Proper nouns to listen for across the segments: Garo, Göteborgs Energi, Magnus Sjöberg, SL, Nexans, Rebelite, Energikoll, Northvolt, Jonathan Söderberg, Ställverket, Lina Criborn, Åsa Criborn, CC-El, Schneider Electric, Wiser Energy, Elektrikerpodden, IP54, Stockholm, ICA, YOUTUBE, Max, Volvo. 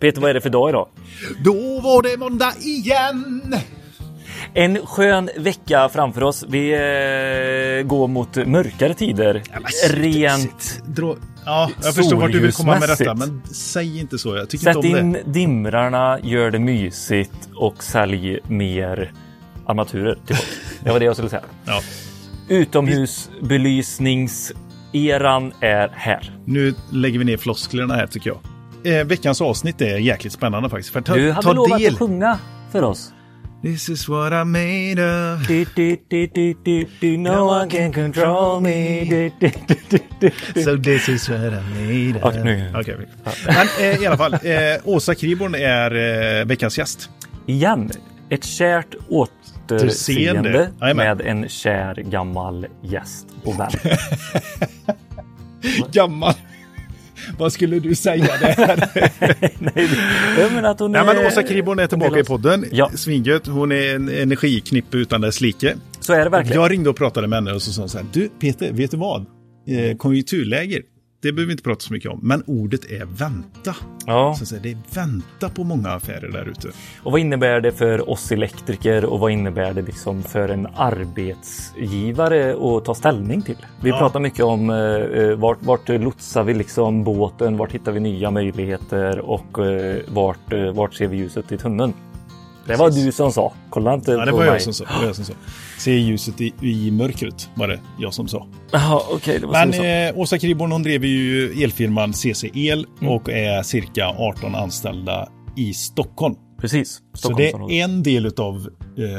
Peter, vad är det för dag idag? Då var det måndag igen! En skön vecka framför oss. Vi går mot mörkare tider. Ja, rent... Ja, jag förstår vart du vill komma med detta, men säg inte så. Jag tycker inte om det. Sätt in dimrarna, gör det mysigt och sälj mer armaturer till folk. Det var det jag skulle säga. Ja. Utomhusbelysningseran är här. Nu lägger vi ner flosklerna här, tycker jag. Veckans avsnitt är jäkligt spännande faktiskt. För du hade lovat att sjunga för oss. This is what I made of. No one can control me. So this is what I made of. Okay. Men i alla fall, Åsa Criborn är veckans gäst. Igen, ett kärt återseende med en kär gammal gäst och vän. Gammal. Vad skulle du säga där? Nej, men Åsa Criborn är tillbaka i podden. Ja. Svingött, hon är en energiknippe utan dess like. Så är det verkligen. Jag ringde och pratade med henne och så sa hon så här: du Peter, vet du vad? Konjunkturläger, det behöver vi inte prata så mycket om. Men ordet är vänta. Ja. Så det är vänta på många affärer där ute. Och vad innebär det för oss elektriker och vad innebär det liksom för en arbetsgivare att ta ställning till? Vi pratar mycket om vart lotsar vi liksom båten, vart hittar vi nya möjligheter och vart ser vi ljuset i tunneln? Det var du som sa. Kolla inte på mig. Jag som sa. Se ljuset i mörkret var det jag som sa. Ja, okej. Men Åsa Criborn, hon drev ju elfirman CC-El och är cirka 18 anställda i Stockholm. Precis. Stockholm, så det är en del av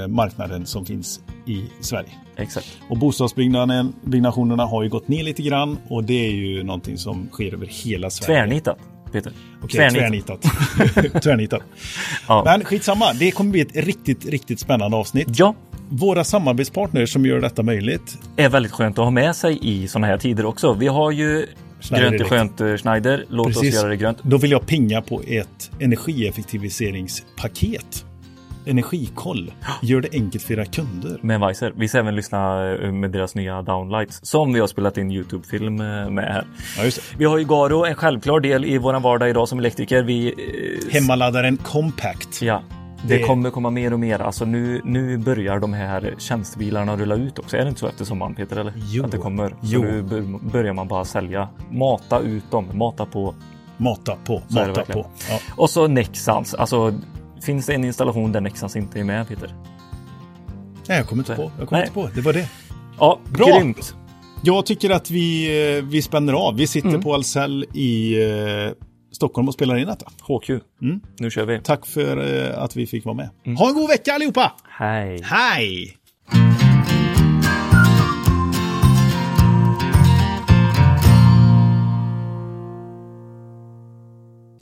marknaden som finns i Sverige. Exakt. Och bostadsbyggnationerna har ju gått ner lite grann och det är ju någonting som sker över hela Sverige. Tvärnitat. Okej, tvärnitat. Ja. Men skitsamma, det kommer bli ett riktigt, riktigt spännande avsnitt. Ja. Våra samarbetspartner som gör detta möjligt är väldigt skönt att ha med sig i såna här tider också. Vi har ju grönt och skönt Schneider. Låt oss göra det grönt. Då vill jag pinga på ett energieffektiviseringspaket. Energikoll. Gör det enkelt för era kunder. Med Viser. Vi ska även lyssna med deras nya downlights som vi har spelat in YouTube-film med här. Ja, just det. Vi har ju Garo, en självklar del i vår vardag idag som elektriker. Hemmaladdaren Compact. Ja, det kommer komma mer och mer. Alltså nu börjar de här tjänstbilarna rulla ut också. Är det inte så efter sommaren, Peter? Eller? Jo. Att det kommer. Jo. Nu börjar man bara sälja. Mata ut dem. Mata på. Ja. Och så Nexans. Alltså... Finns det en installation där Nexans inte är med, Peter? Nej, jag kommer inte på. Det var det. Ja, bra. Grymt. Jag tycker att vi spänner av. Vi sitter på SL i Stockholm och spelar in detta. HQ. Nu kör vi. Tack för att vi fick vara med. Ha en god vecka allihopa! Hej! Hej!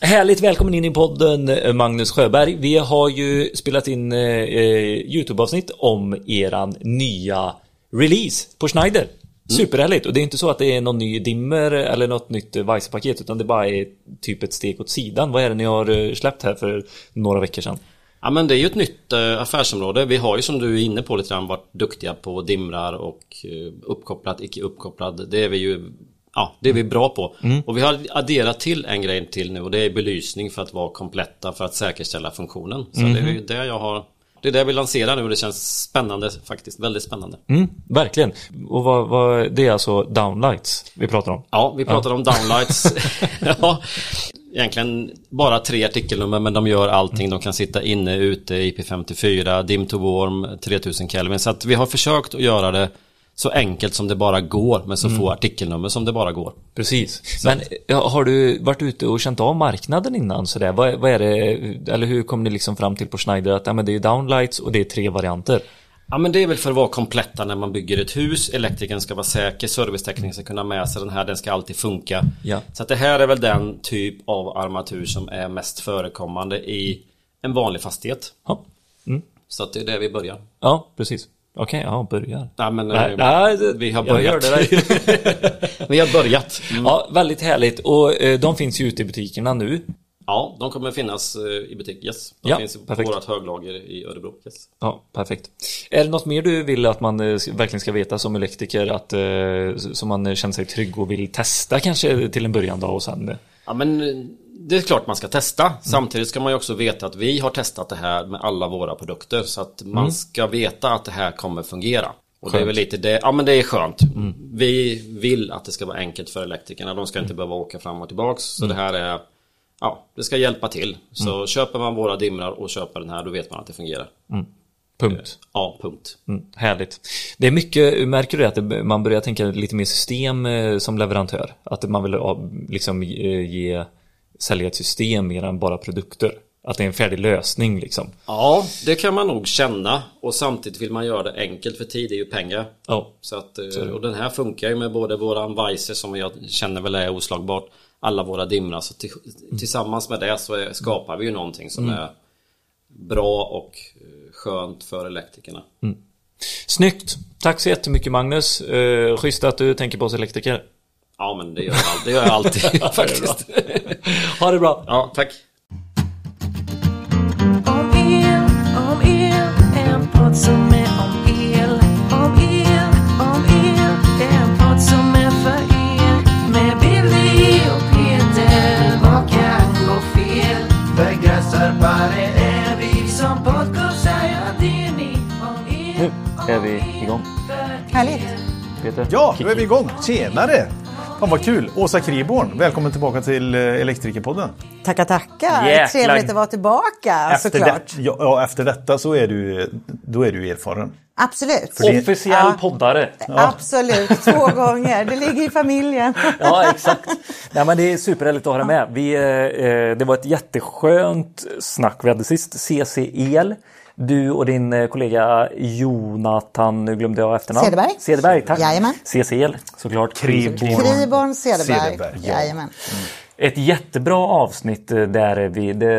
Härligt, välkommen in i podden Magnus Sjöberg. Vi har ju spelat in YouTube-avsnitt om eran nya release på Schneider. Superhärligt. Och det är inte så att det är någon ny dimmer eller något nytt Vice-paket, utan det bara är typ ett steg åt sidan. Vad är det ni har släppt här för några veckor sedan? Ja, men det är ju ett nytt affärsområde. Vi har ju, som du är inne på lite grann, varit duktiga på dimrar och uppkopplad, icke uppkopplad. Det är vi ju... Ja, det är vi bra på. Och vi har adderat till en grej till nu och det är belysning för att vara kompletta för att säkerställa funktionen. Så det är ju det jag har... Det är det vi lanserar nu och det känns spännande faktiskt. Väldigt spännande. Verkligen. Och det är alltså downlights vi pratar om? Ja, vi pratar om downlights. Ja. Egentligen bara 3 artikelnummer, men de gör allting. De kan sitta inne, ute, IP54, dim to warm, 3000 Kelvin. Så att vi har försökt att göra det så enkelt som det bara går, men så få artikelnummer som det bara går. Precis. Så. Men har du varit ute och känt av marknaden innan så där? Vad är det, eller hur kom ni liksom fram till på Schneider att ja, men det är downlights och det är 3 varianter? Ja, men det är väl för att vara kompletta när man bygger ett hus. Elektrikern ska vara säker, servicetekniken ska kunna med sig den här, den ska alltid funka. Ja. Så att det här är väl den typ av armatur som är mest förekommande i en vanlig fastighet. Ja. Så att det är där vi börjar. Ja, precis. Okej, ja, börjar. Nej, vi har börjat. Vi har börjat. Ja, väldigt härligt. Och de finns ju ute i butikerna nu. Ja, de kommer finnas i butik, yes. De finns på vårt höglager i Örebro, yes. Ja, perfekt. Är det något mer du vill att man verkligen ska veta som elektriker, att, som man känner sig trygg och vill testa kanske till en början då och sen... Ja, men det är klart man ska testa. Mm. Samtidigt ska man ju också veta att vi har testat det här med alla våra produkter. Så att man ska veta att det här kommer fungera. Och skönt. Det är väl lite det. Ja, men det är skönt. Mm. Vi vill att det ska vara enkelt för elektrikerna. De ska inte behöva åka fram och tillbaka. Så det här är... Ja, det ska hjälpa till. Så köper man våra dimrar och köper den här, då vet man att det fungerar. Mm. Punkt. Ja, punkt. Mm, härligt. Det är mycket, märker du att man börjar tänka lite mer system som leverantör? Att man vill liksom sälja ett system mer än bara produkter? Att det är en färdig lösning liksom? Ja, det kan man nog känna. Och samtidigt vill man göra det enkelt, för tid är ju pengar. Ja. Så att, och den här funkar ju med både våran Weiser, som jag känner väl är oslagbart, alla våra dimrar. Så tillsammans med det så skapar vi ju någonting som är bra och skönt för elektrikerna. Mm. Snyggt! Tack så jättemycket, Magnus. Schysst att du tänker på oss elektriker. Ja, men det gör jag alltid faktiskt. Ha det bra! Ja, tack! Om el, en podd som är om el. Om el, en podd som är för er. Med Billy och Peter, vad kan gå fel? Begränsar bara är vi som podcast säger det ni om el. Nu är vi igång. Härligt. Peter? Ja, nu är vi igång. Tjenare! Ja, vad kul. Åsa Criborn, välkommen tillbaka till Elektrikerpodden. Tackar. Yeah, trevligt att vara tillbaka, efter såklart. Efter detta så är du erfaren. Absolut. Officiell poddare. Ja. Absolut, 2 gånger. Det ligger i familjen. Ja, exakt. Nej, men det är superhärligt att ha dig med. Det var ett jätteskönt snack vi hade sist. CC-El. Du och din kollega Jonathan, nu glömde jag efternamn. Söderberg, tack. Jajamän. CC-El, såklart. Criborn, Söderberg. Jajamän. Ett jättebra avsnitt där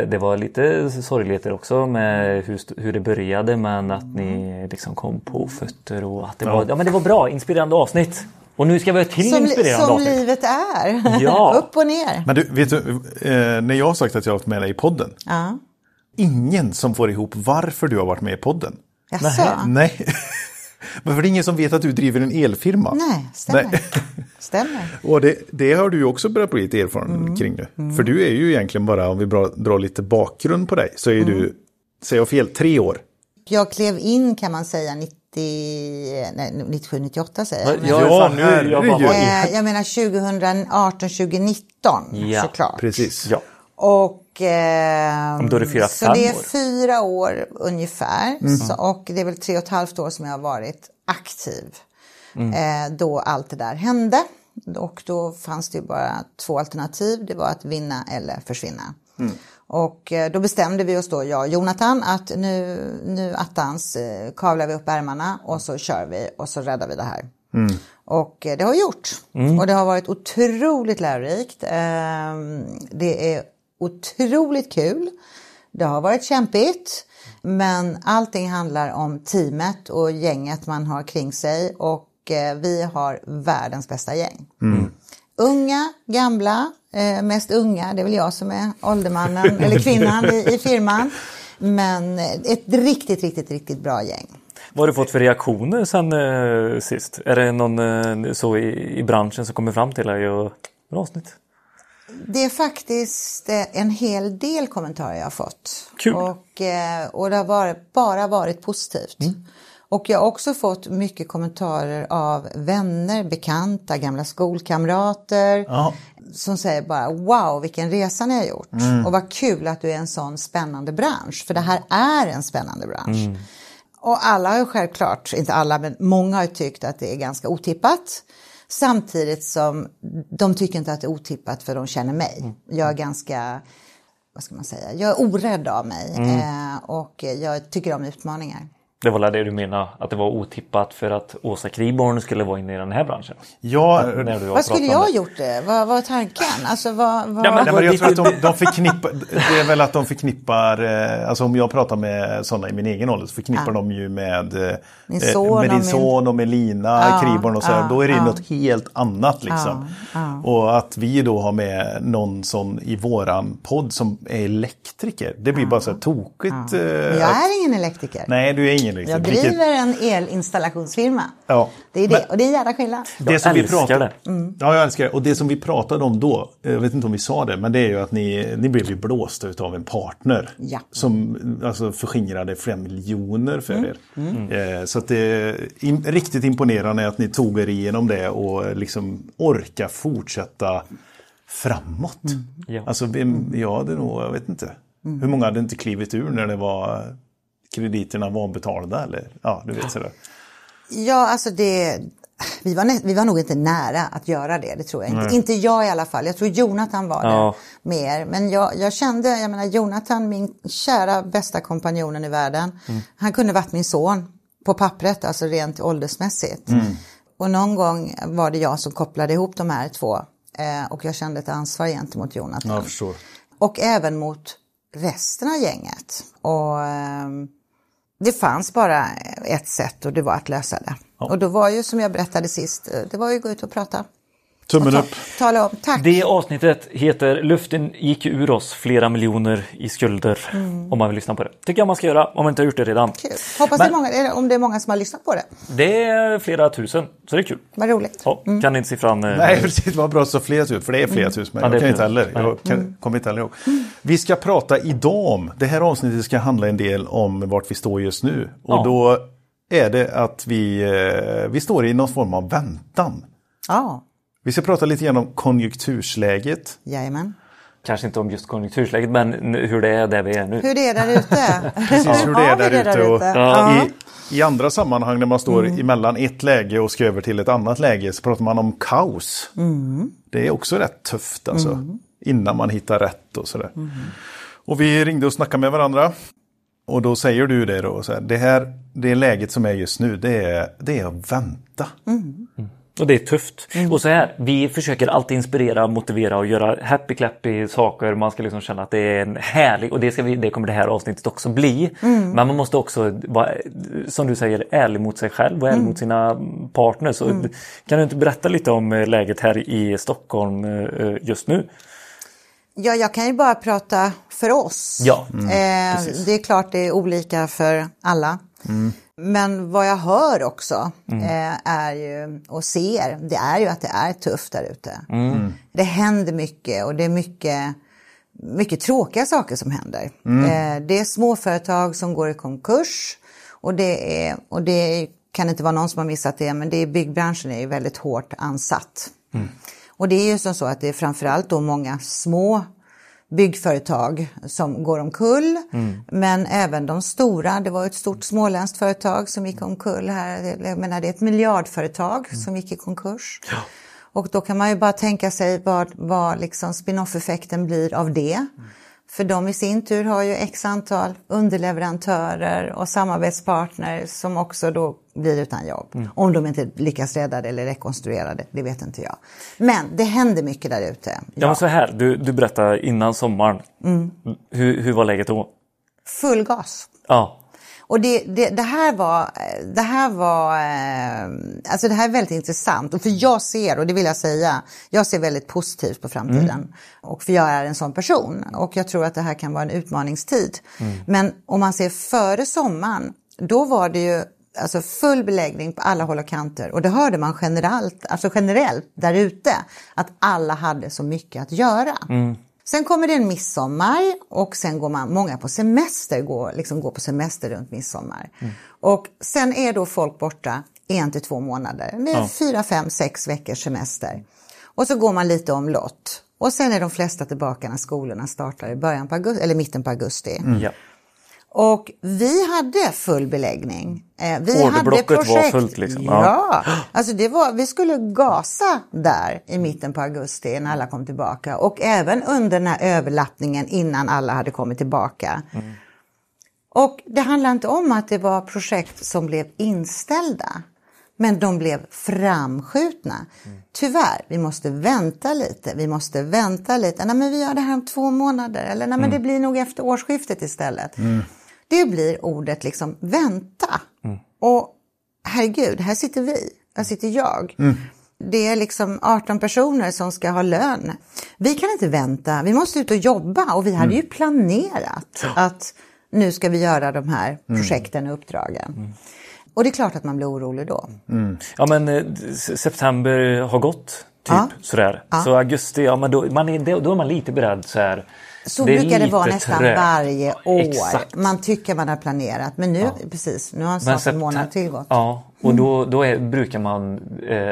det var lite sorgligheter också med hur det började, men att ni liksom kom på fötter och att det var bra, inspirerande avsnitt. Och nu ska vi ha ett till inspirerande avsnitt. Som livet är. Ja. Upp och ner. Men du, vet du, när jag har sagt att jag har varit med dig i podden. Ja. Ingen som får ihop varför du har varit med i podden. Jaså? Nej. Men för det är ingen som vet att du driver en elfirma. Nej, stämmer. Nej. Stämmer. Och det har du ju också börjat bli lite erfaren kring nu. Mm. För du är ju egentligen bara, om vi drar lite bakgrund på dig, så är du, säger jag fel, 3 år. Jag klev in, kan man säga, 97-98 säger jag. Jag menar 2018-2019, ja, såklart. Precis. Ja, precis. Och, det är 4 år ungefär. Mm. Så, och det är väl 3,5 år som jag har varit aktiv. Mm. Då allt det där hände. Och då fanns det ju bara 2 alternativ. Det var att vinna eller försvinna. Mm. Och då bestämde vi oss då, jag och Jonathan, att nu attans kavlar vi upp ärmarna och så kör vi och så räddar vi det här. Mm. Och det har gjort. Mm. Och det har varit otroligt lärorikt. Det är otroligt kul. Det har varit kämpigt. Men allting handlar om teamet och gänget man har kring sig. Och vi har världens bästa gäng. Mm. Unga, gamla, mest unga. Det är väl jag som är åldermannen eller kvinnan i firman. Men ett riktigt, riktigt, riktigt bra gäng. Vad har du fått för reaktioner sen sist? Är det någon så i branschen som kommer fram till dig och bra avsnitt? Det är faktiskt en hel del kommentarer jag har fått. Kul. Och det har bara varit positivt. Mm. Och jag har också fått mycket kommentarer av vänner, bekanta, gamla skolkamrater. Aha. Som säger bara, wow, vilken resa ni har gjort. Mm. Och vad kul att du är en sån spännande bransch. För det här är en spännande bransch. Mm. Och alla har ju självklart, inte alla, men många har tyckt att det är ganska otippat. Samtidigt som de tycker inte att det är otippat, för de känner mig. Jag är ganska, vad ska man säga, jag är orädd av mig. Och jag tycker om utmaningar. Det var det du menade, att det var otippat för att Åsa Criborn skulle vara inne i den här branschen. Ja, vad skulle jag ha gjort det? Vad var tanken? Alltså, men jag tror att de förknippar, det är väl att de förknippar, alltså om jag pratar med sådana i min egen ålder så förknippar de ju med din son och med Lina, Criborn och så här. Då är det något helt annat liksom. Och att vi då har med någon som i våran podd som är elektriker, det blir bara så här tokigt. Jag är ingen elektriker. Nej, du är ingen någonting. Liksom. Jag driver en elinstallationsfirma. Ja. Det är det. Och det är jävla skillnad. Det som vi pratade. Mm. Ja, jag älskar det. Och det som vi pratade om då, jag vet inte om vi sa det, men det är ju att ni blev ju blåsta av en partner. Ja. Som alltså förskingrade flera miljoner för er. Mm. Så att det riktigt imponerande är att ni tog er igenom det och liksom orkar fortsätta framåt. Mm. Ja. Alltså, jag hade nog, jag vet inte. Mm. Hur många hade inte klivit ur när det var krediterna var betalda eller ja, du vet sådär. Ja, alltså det vi var nog inte nära att göra det tror jag inte. Nej. Inte jag i alla fall. Jag tror Jonathan var det mer, men jag kände, jag menar Jonathan, min kära bästa kompanjonen i världen. Mm. Han kunde varit min son på pappret, alltså rent åldersmässigt. Mm. Och någon gång var det jag som kopplade ihop de här två och jag kände ett ansvar gentemot Jonathan. Ja, förstår. Och även mot resten av gänget. Och det fanns bara ett sätt och det var att lösa det. Ja. Och då var ju, som jag berättade sist, det var ju att gå ut och prata. Tummen upp. Tala om. Tack. Det avsnittet heter Luften gick ur oss flera miljoner i skulder. Mm. Om man vill lyssna på det. Tycker jag man ska göra om man inte har gjort det redan. Kul. Hoppas om det är många som har lyssnat på det. Det är flera tusen, så det är kul. Vad roligt. Ja, kan inte siffran... Nej, precis. Vad bra så flera tusen, för det är flera tusen. Men jag kan inte heller. Jag kommer inte heller ihåg. Vi ska prata idag om... Det här avsnittet ska handla en del om vart vi står just nu. Och då är det att vi står i någon form av väntan. Ja. Vi ska prata lite grann om konjunktursläget. Jajamän. Kanske inte om just konjunktursläget, men hur det är där vi är nu. Hur det är där ute. Precis, hur det är där ute. Och i andra sammanhang när man står emellan ett läge och ska över till ett annat läge så pratar man om kaos. Mm. Det är också rätt tufft alltså, innan man hittar rätt och sådär. Mm. Och vi ringde och snackade med varandra. Och då säger du det då. Så här, det läget som är just nu, det är att vänta. Mm. Och det är tufft. Mm. Och så här, vi försöker alltid inspirera, motivera och göra happy-clappy saker. Man ska liksom känna att det är en härlig... Och det kommer det här avsnittet också bli. Mm. Men man måste också vara, som du säger, ärlig mot sig själv och ärlig mot sina partners. Mm. Kan du inte berätta lite om läget här i Stockholm just nu? Ja, jag kan ju bara prata för oss. Ja, det är klart det är olika för alla. Mm. Men vad jag hör också är ju, och ser, det är ju att det är tufft där ute. Mm. Det händer mycket och det är mycket, mycket tråkiga saker som händer. Mm. Det är småföretag som går i konkurs och det kan inte vara någon som har missat det, men det är, byggbranschen är ju väldigt hårt ansatt. Mm. Och det är ju som så att det är framförallt då många små byggföretag som går omkull, men även de stora. Det var ett stort småländskt företag som gick omkull här. Jag menar, det är ett miljardföretag som gick i konkurs. Ja. Och då kan man ju bara tänka sig vad liksom spin-off-effekten blir av det. Mm. För de i sin tur har ju x antal underleverantörer och samarbetspartner som också då blir utan jobb. Mm. Om de inte lyckas rädda det eller rekonstruera det vet inte jag. Men det händer mycket där ute. Ja, men så här, du berättade innan sommaren. Mm. Hur var läget då? Full gas. Ja. Och det här var alltså det här är väldigt intressant. Och för jag ser, och det vill jag säga, jag ser väldigt positivt på framtiden. Mm. Och för jag är en sån person. Och jag tror att det här kan vara en utmaningstid. Mm. Men om man ser före sommaren, då var det ju alltså full beläggning på alla håll och kanter. Och det hörde man generellt där ute, att alla hade så mycket att göra. Mm. Sen kommer det en midsommar och sen går många på semester, går på semester runt midsommar. Mm. Och sen är då folk borta 1 till 2 månader. Det är 4, 5, 6 veckors semester. Och så går man lite omlott. Och sen är de flesta tillbaka när skolorna startar i början på augusti, eller mitten på augusti. Mm. Ja. Och vi hade full beläggning. Vi hade projekt. Var fullt liksom. Ja. Alltså vi skulle gasa där i mitten på augusti när alla kom tillbaka. Och även under den här överlappningen innan alla hade kommit tillbaka. Mm. Och det handlar inte om att det var projekt som blev inställda. Men de blev framskjutna. Tyvärr, vi måste vänta lite. Nej, men vi gör det här om 2 månader. Eller nej, men det blir nog efter årsskiftet istället. Mm. Det blir ordet liksom vänta. Mm. Och herregud, här sitter vi. Här sitter jag. Mm. Det är liksom 18 personer som ska ha lön. Vi kan inte vänta. Vi måste ut och jobba. Och vi hade ju planerat att nu ska vi göra de här projekten och uppdragen. Mm. Och det är klart att man blir orolig då. Mm. Ja, men september har gått typ sådär. Ja. Så augusti, ja, men då är man lite beredd så här. Så det brukar det vara nästan varje år. Exakt. Man tycker man har planerat. Men nu, precis, nu har en månad tillgått. Ja, och då brukar man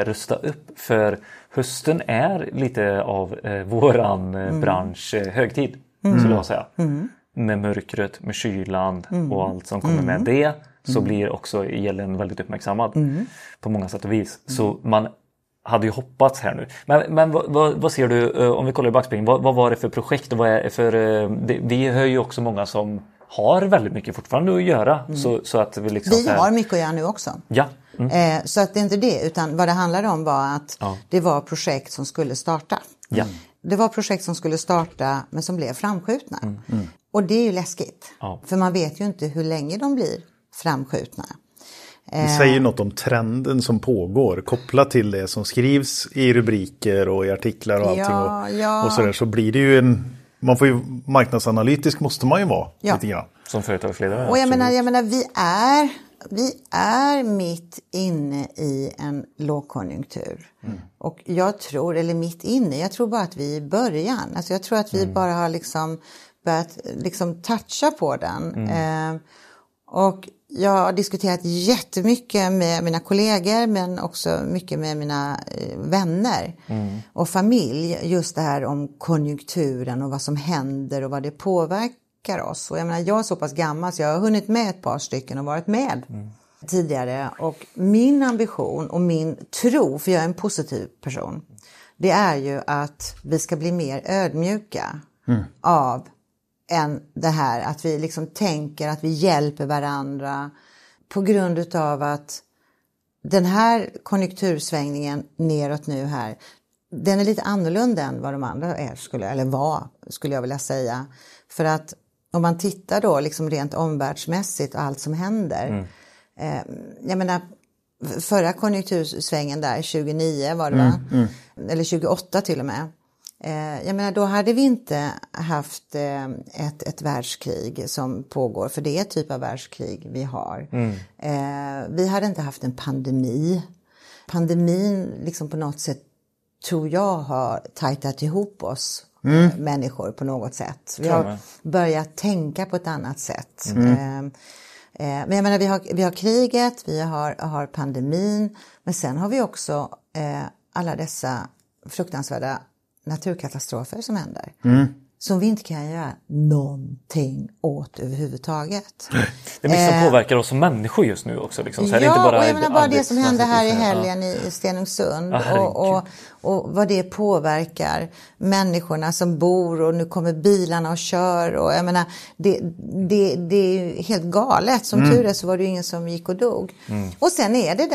rusta upp. För hösten är lite av våran bransch högtid, skulle jag säga. Mm. Med mörkret, med kylan och allt som kommer med det. Så blir också elen väldigt uppmärksammad på många sätt och vis. Så man hade ju hoppats här nu. Men vad ser du, om vi kollar i backspegeln, vad var det för projekt? Och vad är för, det, vi hör ju också många som har väldigt mycket fortfarande att göra. Så att vi liksom, vi har mycket att göra nu också. Ja. Mm. Så att det är inte det, utan vad det handlade om var att det var projekt som skulle starta. Ja. Det var projekt som skulle starta men som blev framskjutna. Mm. Mm. Och det är ju läskigt. Ja. För man vet ju inte hur länge de blir framskjutna. Det säger något om trenden som pågår kopplat till det som skrivs i rubriker och i artiklar och allting och sådär, så blir det ju man får ju, marknadsanalytisk måste man ju vara lite grann. Som företagsledare. Och jag menar vi är mitt inne i en lågkonjunktur. Mm. Och jag tror bara att vi är i början. Alltså jag tror att vi bara har liksom börjat liksom toucha på den. Mm. Och jag har diskuterat jättemycket med mina kollegor men också mycket med mina vänner och familj. Just det här om konjunkturen och vad som händer och vad det påverkar oss. Och jag är så pass gammal så jag har hunnit med ett par stycken och varit med tidigare. Och min ambition och min tro, för jag är en positiv person, det är ju att vi ska bli mer ödmjuka av än det här att vi liksom tänker att vi hjälper varandra på grund utav att den här konjunktursvängningen neråt nu här, den är lite annorlunda än vad de andra är skulle jag vilja säga. För att om man tittar då liksom rent omvärldsmässigt och allt som händer, jag menar förra konjunktursvängen där 29 var det eller 28 till och med. Jag menar, då hade vi inte haft ett världskrig som pågår, för det är typ av världskrig vi har. Vi hade inte haft en pandemi. Pandemin liksom på något sätt tror jag har tajtat ihop oss människor på något sätt. Vi har börjat tänka på ett annat sätt. Men jag menar, vi har kriget, vi har pandemin, men sen har vi också alla dessa fruktansvärda naturkatastrofer som händer. Som vi inte kan göra någonting åt överhuvudtaget. Det liksom påverkar oss som människor just nu också. Liksom. Så inte bara och jag menar bara det som hände här i helgen i Stenungsund. Och vad det påverkar människorna som bor, och nu kommer bilarna och kör. Och jag menar, det är ju helt galet. Som tur är så var det ju ingen som gick och dog. Och sen är det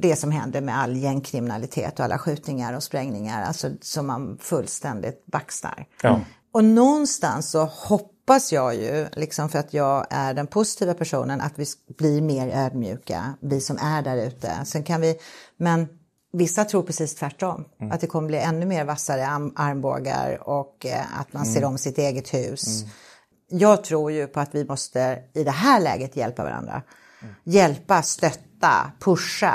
det som händer med all gängkriminalitet och alla skjutningar och sprängningar. Alltså som man fullständigt backstar. Ja. Och någonstans så hoppas jag ju, liksom för att jag är den positiva personen, att vi blir mer ödmjuka, vi som är där ute. Sen kan vi, men vissa tror precis tvärtom. Att det kommer bli ännu mer vassare armbågar och att man ser om sitt eget hus. Jag tror ju på att vi måste i det här läget hjälpa varandra. Hjälpa, stötta, pusha.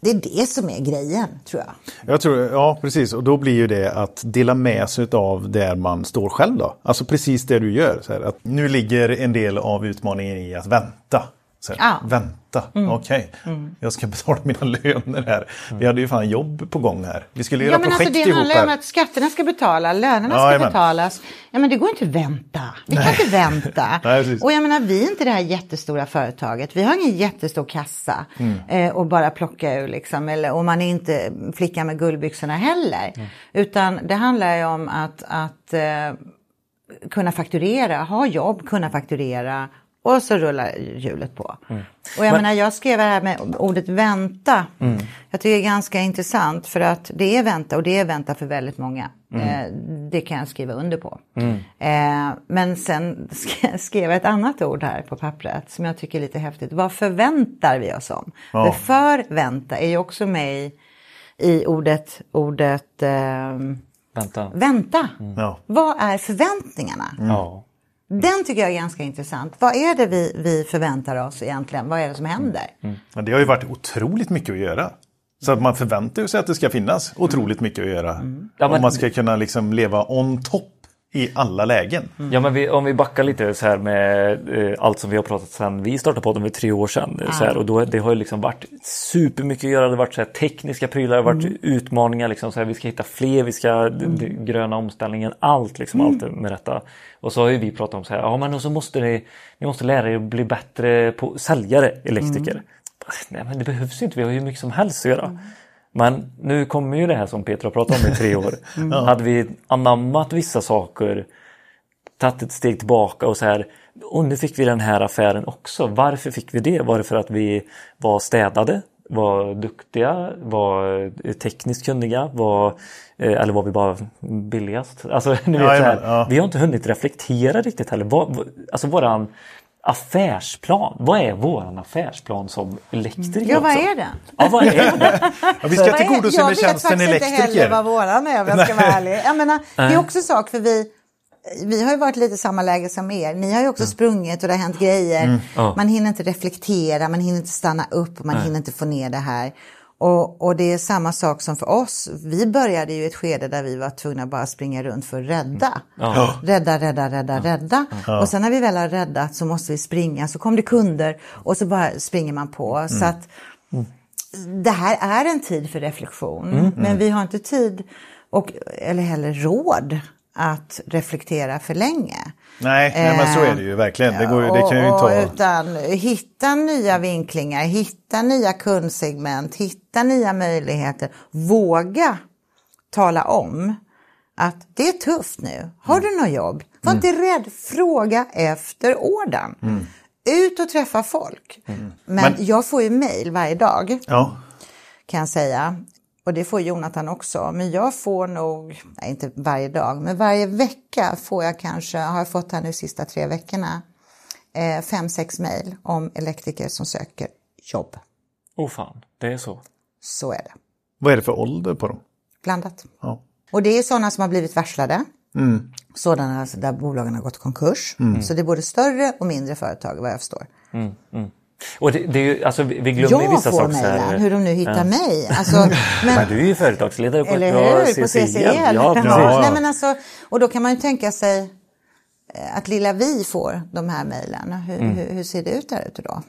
Det är det som är grejen, tror jag. Jag tror, ja, precis. Och då blir ju det att dela med sig av där man står själv då. Alltså precis det du gör. Så här, att nu ligger en del av utmaningen i att vänta. Så här, vänta, okej. Jag ska betala mina löner här. Vi hade ju fan jobb på gång här. Vi skulle göra projekt ihop här. Det handlar om att skatterna ska betala, lönerna ska betalas. Ja, men det går inte att vänta. Vi kan inte vänta. Nej, och jag menar, vi är inte det här jättestora företaget. Vi har ingen jättestor kassa och bara plocka ur liksom. Eller, och man är inte flicka med guldbyxorna heller. Utan det handlar ju om att kunna fakturera, ha jobb, kunna fakturera. Och så rullar hjulet på. Och jag skrev här med ordet vänta. Jag tycker det är ganska intressant, för att det är vänta för väldigt många. Det kan jag skriva under på. Men sen skrev jag ett annat ord här på pappret som jag tycker är lite häftigt. Vad förväntar vi oss om? Det förvänta är ju också med i ordet vänta. Vad är förväntningarna? Den tycker jag är ganska intressant. Vad är det vi förväntar oss egentligen? Vad är det som händer? Ja, det har ju varit otroligt mycket att göra. Så att man förväntar sig att det ska finnas otroligt mycket att göra. Ja, men om man ska kunna liksom leva on top i alla lägen. Ja, men om vi backar lite så här med allt som vi har pratat sedan vi startade podden för 3 år sedan. Så här, och då, det har ju liksom varit supermycket att göra. Det har varit så här tekniska prylar, det har varit utmaningar. Liksom, så här, vi ska hitta fler, vi ska gröna omställningen, allt, liksom, allt med detta. Och så har ju vi pratat om så här, ja men så måste ni måste lära er att bli bättre på säljare, elektriker. Nej, men det behövs inte, vi har ju mycket som helst att göra. Men nu kommer ju det här som Petra pratade om i 3 år. Hade vi anammat vissa saker, tagit ett steg tillbaka och så här, och nu fick vi den här affären också. Varför fick vi det? Var det för att vi var städade, var duktiga, var tekniskt kunniga, eller var vi bara billigast? Alltså, ni vet, vi har inte hunnit reflektera riktigt heller. Alltså våran affärsplan. Vad är vår affärsplan som elektriker? Ja, vad är det? Ja, vad är det? Ja, vi ska tillgodose med tjänsten elektriker. Jag vet faktiskt inte heller vad våran är, om jag ska vara ärlig. Jag menar, det är också sak, för vi har ju varit lite i samma läge som er. Ni har ju också sprungit och det har hänt grejer. Man hinner inte reflektera, man hinner inte stanna upp, man hinner inte få ner det här. Och det är samma sak som för oss. Vi började ju ett skede där vi var tvungna bara springa runt för att rädda. Rädda. Och sen när vi väl har räddat så måste vi springa. Så kom det kunder och så bara springer man på. Så att det här är en tid för reflektion. Men vi har inte tid eller heller råd att reflektera för länge. Nej, men så är det ju verkligen. Det kan ju inte ta. Utan hitta nya vinklingar, hitta nya kundsegment, hitta nya möjligheter. Våga tala om att det är tufft nu. Har du något jobb? Var inte rädd, fråga efter orden. Ut och träffa folk. Men jag får ju mejl varje dag, kan jag säga. Och det får Jonathan också. Men jag får nog, nej, inte varje dag, men varje vecka får jag kanske, har jag fått här nu sista 3 veckorna, 5-6 mejl om elektriker som söker jobb. Fan, det är så. Så är det. Vad är det för ålder på dem? Blandat. Ja. Och det är sådana som har blivit varslade. Sådana där bolagen har gått konkurs. Så det är både större och mindre företag, vad jag förstår. Och det är ju, alltså, vi glömmer jag vissa saker här. Hur de nu hittar mig. Alltså, men du är ju företagsledare på ett bra CC-El. Nej, men alltså, och då kan man ju tänka sig att lilla vi får de här mejlen. Hur ser det ut där ute då?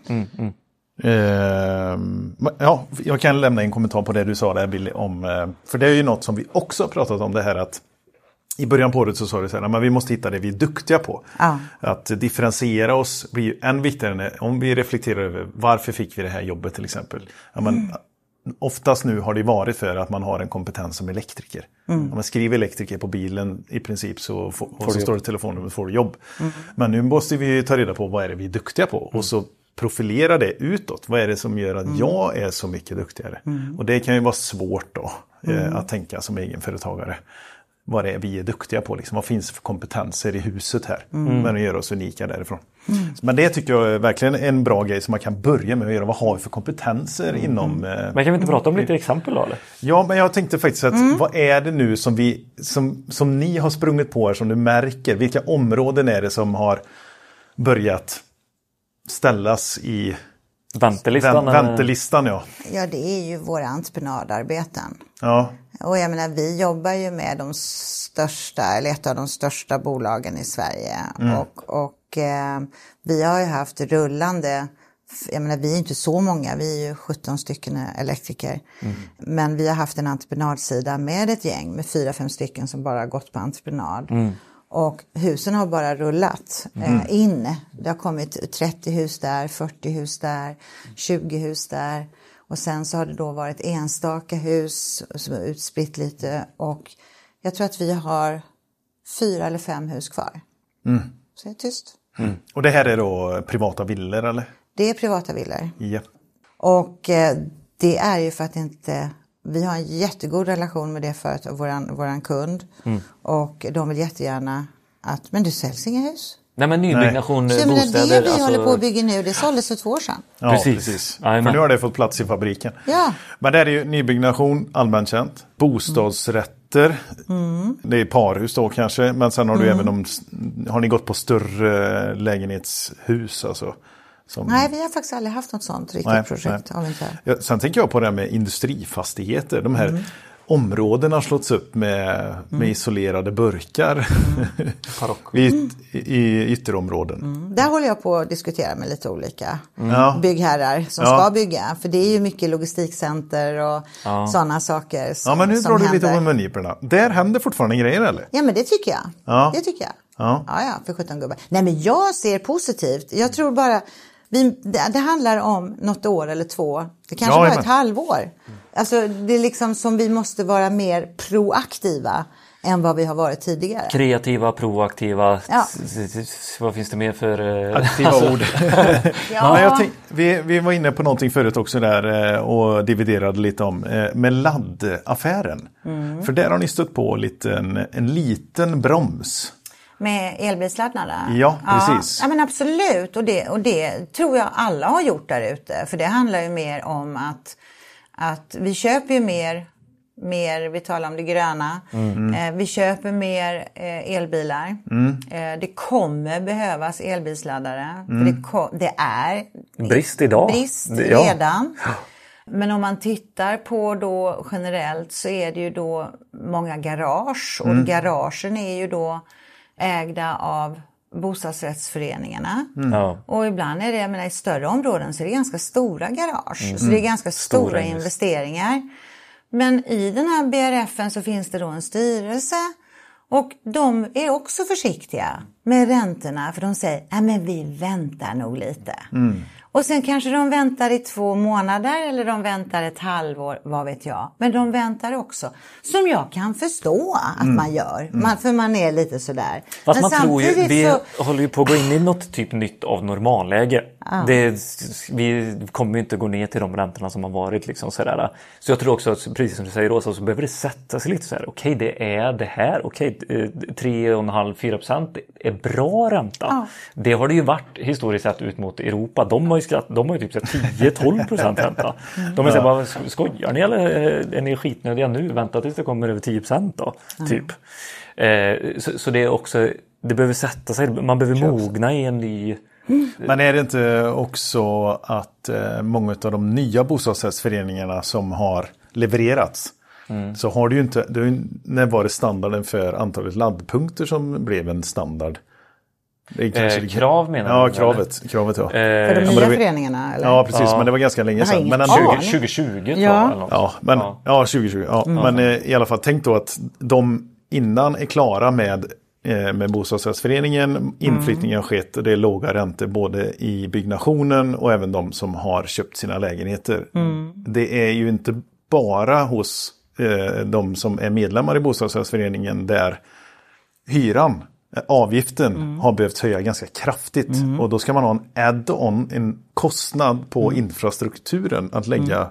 Ja, jag kan lämna en kommentar på det du sa där, Billy, om, för det är ju något som vi också har pratat om, det här att i början på året så sa du så här, men vi måste hitta det vi är duktiga på. Att differentiera oss blir ju än viktigare om vi reflekterar över varför fick vi det här jobbet till exempel. Ja, men oftast nu har det varit för att man har en kompetens som elektriker. Om man skriver elektriker på bilen i princip så får du står det telefonnummer, får du jobb. Men nu måste vi ta reda på vad är det vi är duktiga på och så profilera det utåt. Vad är det som gör att jag är så mycket duktigare? Och det kan ju vara svårt då att tänka som egenföretagare. Vad det är vi är duktiga på. Liksom. Vad finns för kompetenser i huset här. När det gör oss unika därifrån. Men det tycker jag är verkligen en bra grej som man kan börja med att göra. Vad har vi för kompetenser inom... Men kan vi inte prata om lite exempel då? Eller? Ja, men jag tänkte faktiskt att vad är det nu som ni har sprungit på här som du märker? Vilka områden är det som har börjat ställas i... Väntelistan, ja. Ja, det är ju våra entreprenadarbeten. Ja. Och jag menar, vi jobbar ju med de största, eller ett av de största bolagen i Sverige. Och vi har ju haft rullande, jag menar vi är inte så många, vi är ju 17 stycken elektriker. Men vi har haft en entreprenadsida med ett gäng med 4-5 stycken som bara gått på entreprenad. Och husen har bara rullat in. Det har kommit 30 hus där, 40 hus där, 20 hus där. Och sen så har det då varit enstaka hus som är utspritt lite. Och jag tror att vi har 4 eller 5 hus kvar. Så det är tyst. Och det här är då privata villor eller? Det är privata villor. Ja. Och det är ju för att inte... Vi har en jättegod relation med det företaget, våran kund. Och de vill jättegärna att, men du säljs inga hus. Nej, men nybyggnation, nej. Bostäder. Så det vi håller på att bygga nu, det såldes för 2 år sedan. Ja, precis. För nu har det fått plats i fabriken. Ja. Men det är ju nybyggnation, allmänt känt. Bostadsrätter, det är parhus då kanske. Men sen har du även har ni gått på större lägenhetshus alltså? Som... Nej, vi har faktiskt aldrig haft något sånt riktigt projekt. Nej. Ja, sen tänker jag på det här med industrifastigheter, de här... Områden har slåtts upp med isolerade burkar i ytterområden. Mm. Där håller jag på att diskutera med lite olika byggherrar som ska bygga. För det är ju mycket logistikcenter och sådana saker som händer. Ja, men nu drar du lite om menyperna. Där händer fortfarande grejer, eller? Ja, men det tycker jag. Ja. Det tycker jag. Ja, för 17 gubbar. Nej, men jag ser positivt. Jag tror bara... Det handlar om något år eller 2. Det kanske bara ett halvår. Alltså, det är liksom som vi måste vara mer proaktiva än vad vi har varit tidigare. Kreativa, proaktiva. Ja. Vad finns det mer för aktiva ord? Ja. Jag vi var inne på någonting förut också där och dividerade lite om med laddaffären. Mm. För där har ni stött på en liten broms. Med elbilsladdare? Ja, precis. Ja, men absolut. Och det tror jag alla har gjort där ute. För det handlar ju mer om att vi köper ju mer, vi talar om det gröna. Vi köper mer elbilar. Det kommer behövas elbilsladdare. För det är brist idag. Brist redan. Ja. Men om man tittar på då generellt så är det ju då många garage. Och garagen är ju då ägda av bostadsrättsföreningarna. Och ibland är det, jag menar, i större områden så är det ganska stora garage. Så det är ganska stora investeringar. Men i den här BRF:en så finns det då en styrelse. Och de är också försiktiga med räntorna. För de säger, nej men vi väntar nog lite. Och sen kanske de väntar i 2 månader. Eller de väntar ett halvår, vad vet jag. Men de väntar också. Som jag kan förstå att man gör. För man är lite sådär. Fast men man tror ju, vi håller ju på att gå in i något typ nytt av normalläge. Vi kommer ju inte gå ner till de räntorna som har varit. Liksom, sådär. Så jag tror också att, precis som du säger Åsa, så behöver det sätta sig lite så här. Okej, det är det här. Okej, 3,5-4% är bra ränta. Det har det ju varit historiskt sett ut mot Europa. De har ju typ 10-12% ränta. De är så bara, skojar ni eller är ni skitnödiga nu? Vänta tills det kommer över 10% då, typ. Så det är också, det behöver sätta sig, man behöver mogna i en ny... Men är det inte också att många av de nya bostadsrättsföreningarna som har levererats, så har du ju inte, när var det standarden för antalet laddpunkter som blev en standard? Krav menar jag. Ja, kravet ja. För de nya föreningarna? Eller? Ja, precis. Ja. Men det var ganska länge sedan. Men 2020 tror jag. Eller ja, 2020. Ja. Men i alla fall, tänk då att de innan är klara med bostadsrättsföreningen. Inflyttningen har skett och det är låga räntor både i byggnationen och även de som har köpt sina lägenheter. Det är ju inte bara hos de som är medlemmar i bostadsrättsföreningen där hyran, avgiften har behövt höja ganska kraftigt och då ska man ha en add-on, en kostnad på infrastrukturen att lägga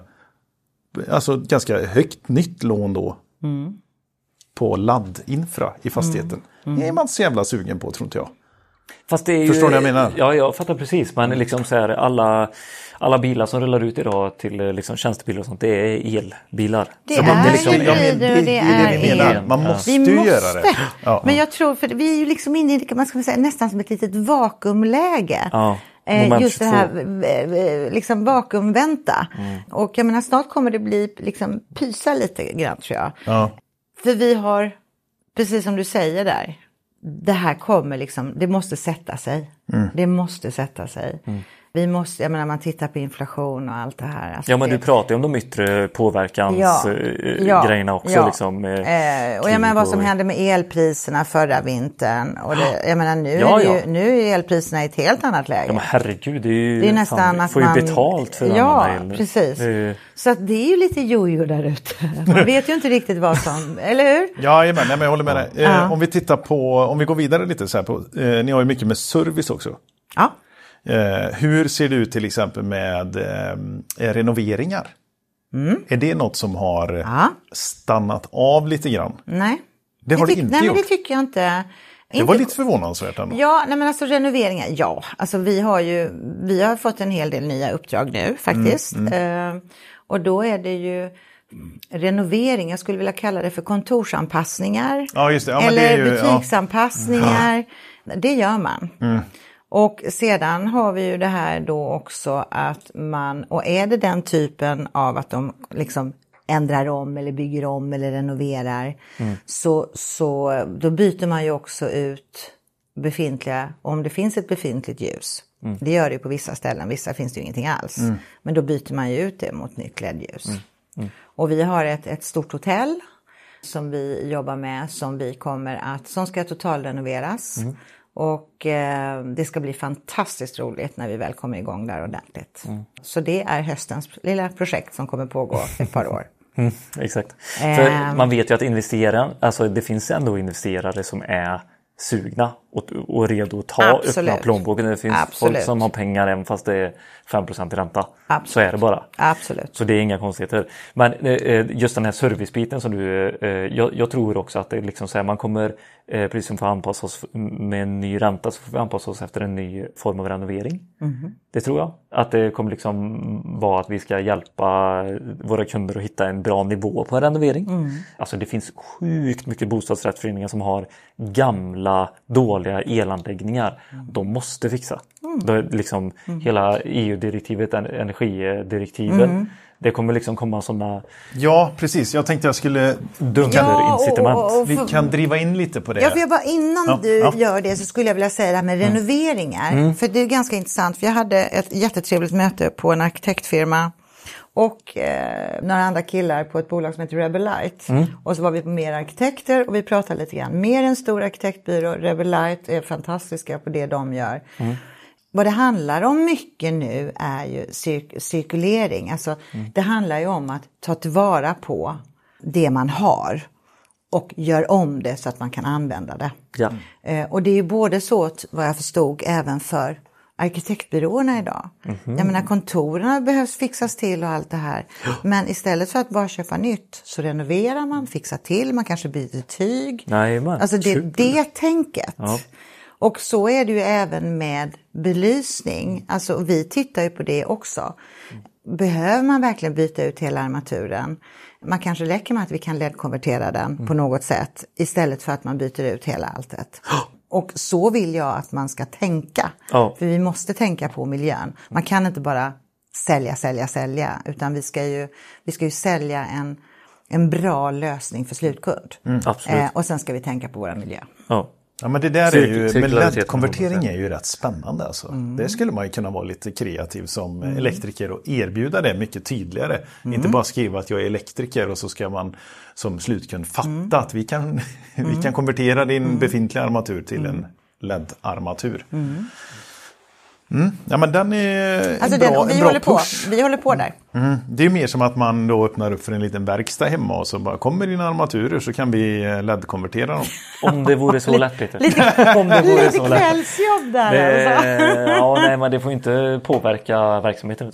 alltså ganska högt nytt lån då på laddinfra i fastigheten. Det är man så jävla sugen på, tror inte jag. Fast det är ju, förstår du vad jag menar? Ja, jag fattar precis. Men liksom så här, alla bilar som rullar ut idag till liksom tjänstebilar och sånt, det är elbilar. Det är hybrider. Man måste ju göra det. Ja. Men jag tror, för vi är ju liksom inne i, man ska säga, nästan som ett litet vakuumläge. Ja. Just det här liksom vakuumvänta. Och jag menar, snart kommer det bli liksom pysa lite grann, tror jag. Ja. För vi har, precis som du säger där, det här kommer liksom, det måste sätta sig. Det måste sätta sig. Vi måste, jag menar, man tittar på inflation och allt det här. Alltså men du pratar ju om de yttre påverkansgrejerna också. Liksom, och jag menar vad som hände med elpriserna förra vintern. Och det, jag menar, nu är elpriserna i ett helt annat läge. Ja, men herregud, det är ju, det är nästan att får man ju betalt för den här. Precis. Så att det är ju lite jojo där ute. Man vet ju inte riktigt vad som, eller hur? Ja, men jag håller med dig. Om vi tittar på, om vi går vidare lite så här på, ni har ju mycket med service också. Ja. Hur ser det ut till exempel med renoveringar? Är det något som har stannat av lite grann? Nej, det har det inte gjort. Nej, men det tycker jag inte. Det var lite förvånansvärt ändå. Ja, nej men alltså renoveringar, ja. Alltså vi har fått en hel del nya uppdrag nu faktiskt. Och då är det ju renovering, jag skulle vilja kalla det för kontorsanpassningar. Ja, just det. Ja, eller det är ju, butiksanpassningar. Ja. Det gör man. Mm. Och sedan har vi ju det här då också att man, och är det den typen av att de liksom ändrar om eller bygger om eller renoverar, så då byter man ju också ut befintliga, om det finns ett befintligt ljus. Mm. Det gör det ju på vissa ställen, vissa finns det ju ingenting alls. Mm. Men då byter man ju ut det mot nytt LED-ljus. Mm. Mm. Och vi har ett stort hotell som vi jobbar med, som ska totalrenoveras. Mm. Och det ska bli fantastiskt roligt när vi väl kommer igång där ordentligt. Mm. Så det är höstens lilla projekt som kommer pågå ett par år. Mm, exakt. För man vet ju att det finns ändå investerare som är sugna och redo att öppna plånboken. Det finns folk som har pengar även fast det är 5% i ränta. Absolut. Så är det bara. Absolut. Så det är inga konstigheter. Men just den här servicebiten som du... Jag tror också att det är liksom så här, man kommer, precis som får anpassa oss med en ny ränta, så får vi anpassa oss efter en ny form av renovering. Mm-hmm. Det tror jag. Att det kommer liksom vara att vi ska hjälpa våra kunder att hitta en bra nivå på en renovering. Mm. Alltså det finns sjukt mycket bostadsrättsföreningar som har gamla, dåliga elanläggningar. De måste fixa. Mm. Det är liksom hela EU-direktivet, energidirektivet. Mm. Det kommer liksom komma sådana... Ja, precis. Jag tänkte jag skulle incitament. Vi kan driva in lite på det. Ja, för jag bara innan du gör det så skulle jag vilja säga det här med renoveringar. Mm. För det är ganska intressant. För jag hade ett jättetrevligt möte på en arkitektfirma och några andra killar på ett bolag som heter Rebelite. Mm. Och så var vi på mer arkitekter och vi pratade lite grann. Mer en stor arkitektbyrå. Rebelite är fantastiska på det de gör. Mm. Vad det handlar om mycket nu är ju cirkulering. Alltså, det handlar ju om att ta tillvara på det man har och gör om det så att man kan använda det. Ja. Och det är ju både så att, vad jag förstod, även för arkitektbyråerna idag. Mm-hmm. Jag menar, kontorerna behövs fixas till och allt det här. Ja. Men istället för att bara köpa nytt så renoverar man, fixar till, man kanske byter tyg. Nej, man. Alltså det tänket. Ja. Och så är det ju även med belysning. Alltså vi tittar ju på det också. Behöver man verkligen byta ut hela armaturen? Man kanske räcker med att vi kan LED-konvertera den på något sätt. Istället för att man byter ut hela alltet. Och så vill jag att man ska tänka. Oh. För vi måste tänka på miljön. Man kan inte bara sälja. Utan vi ska ju sälja en bra lösning för slutkund. Mm, och sen ska vi tänka på vår miljö. Oh. Ja, men det där är ju, med LED-konvertering är ju rätt spännande alltså. Mm. Det skulle man ju kunna vara lite kreativ som elektriker och erbjuda det mycket tydligare. Mm. Inte bara skriva att jag är elektriker och så ska man som slutkund fatta att vi kan konvertera din befintliga armatur till en LED-armatur. Mm. Mm. Ja, men den är vi håller på där. Mm. Det är mer som att man då öppnar upp för en liten verkstad hemma och så bara, kommer dina armaturer så kan vi LED-konvertera dem. Om det vore så lätt, Peter. Lite kvällsjobb där. Men det får inte påverka verksamheten.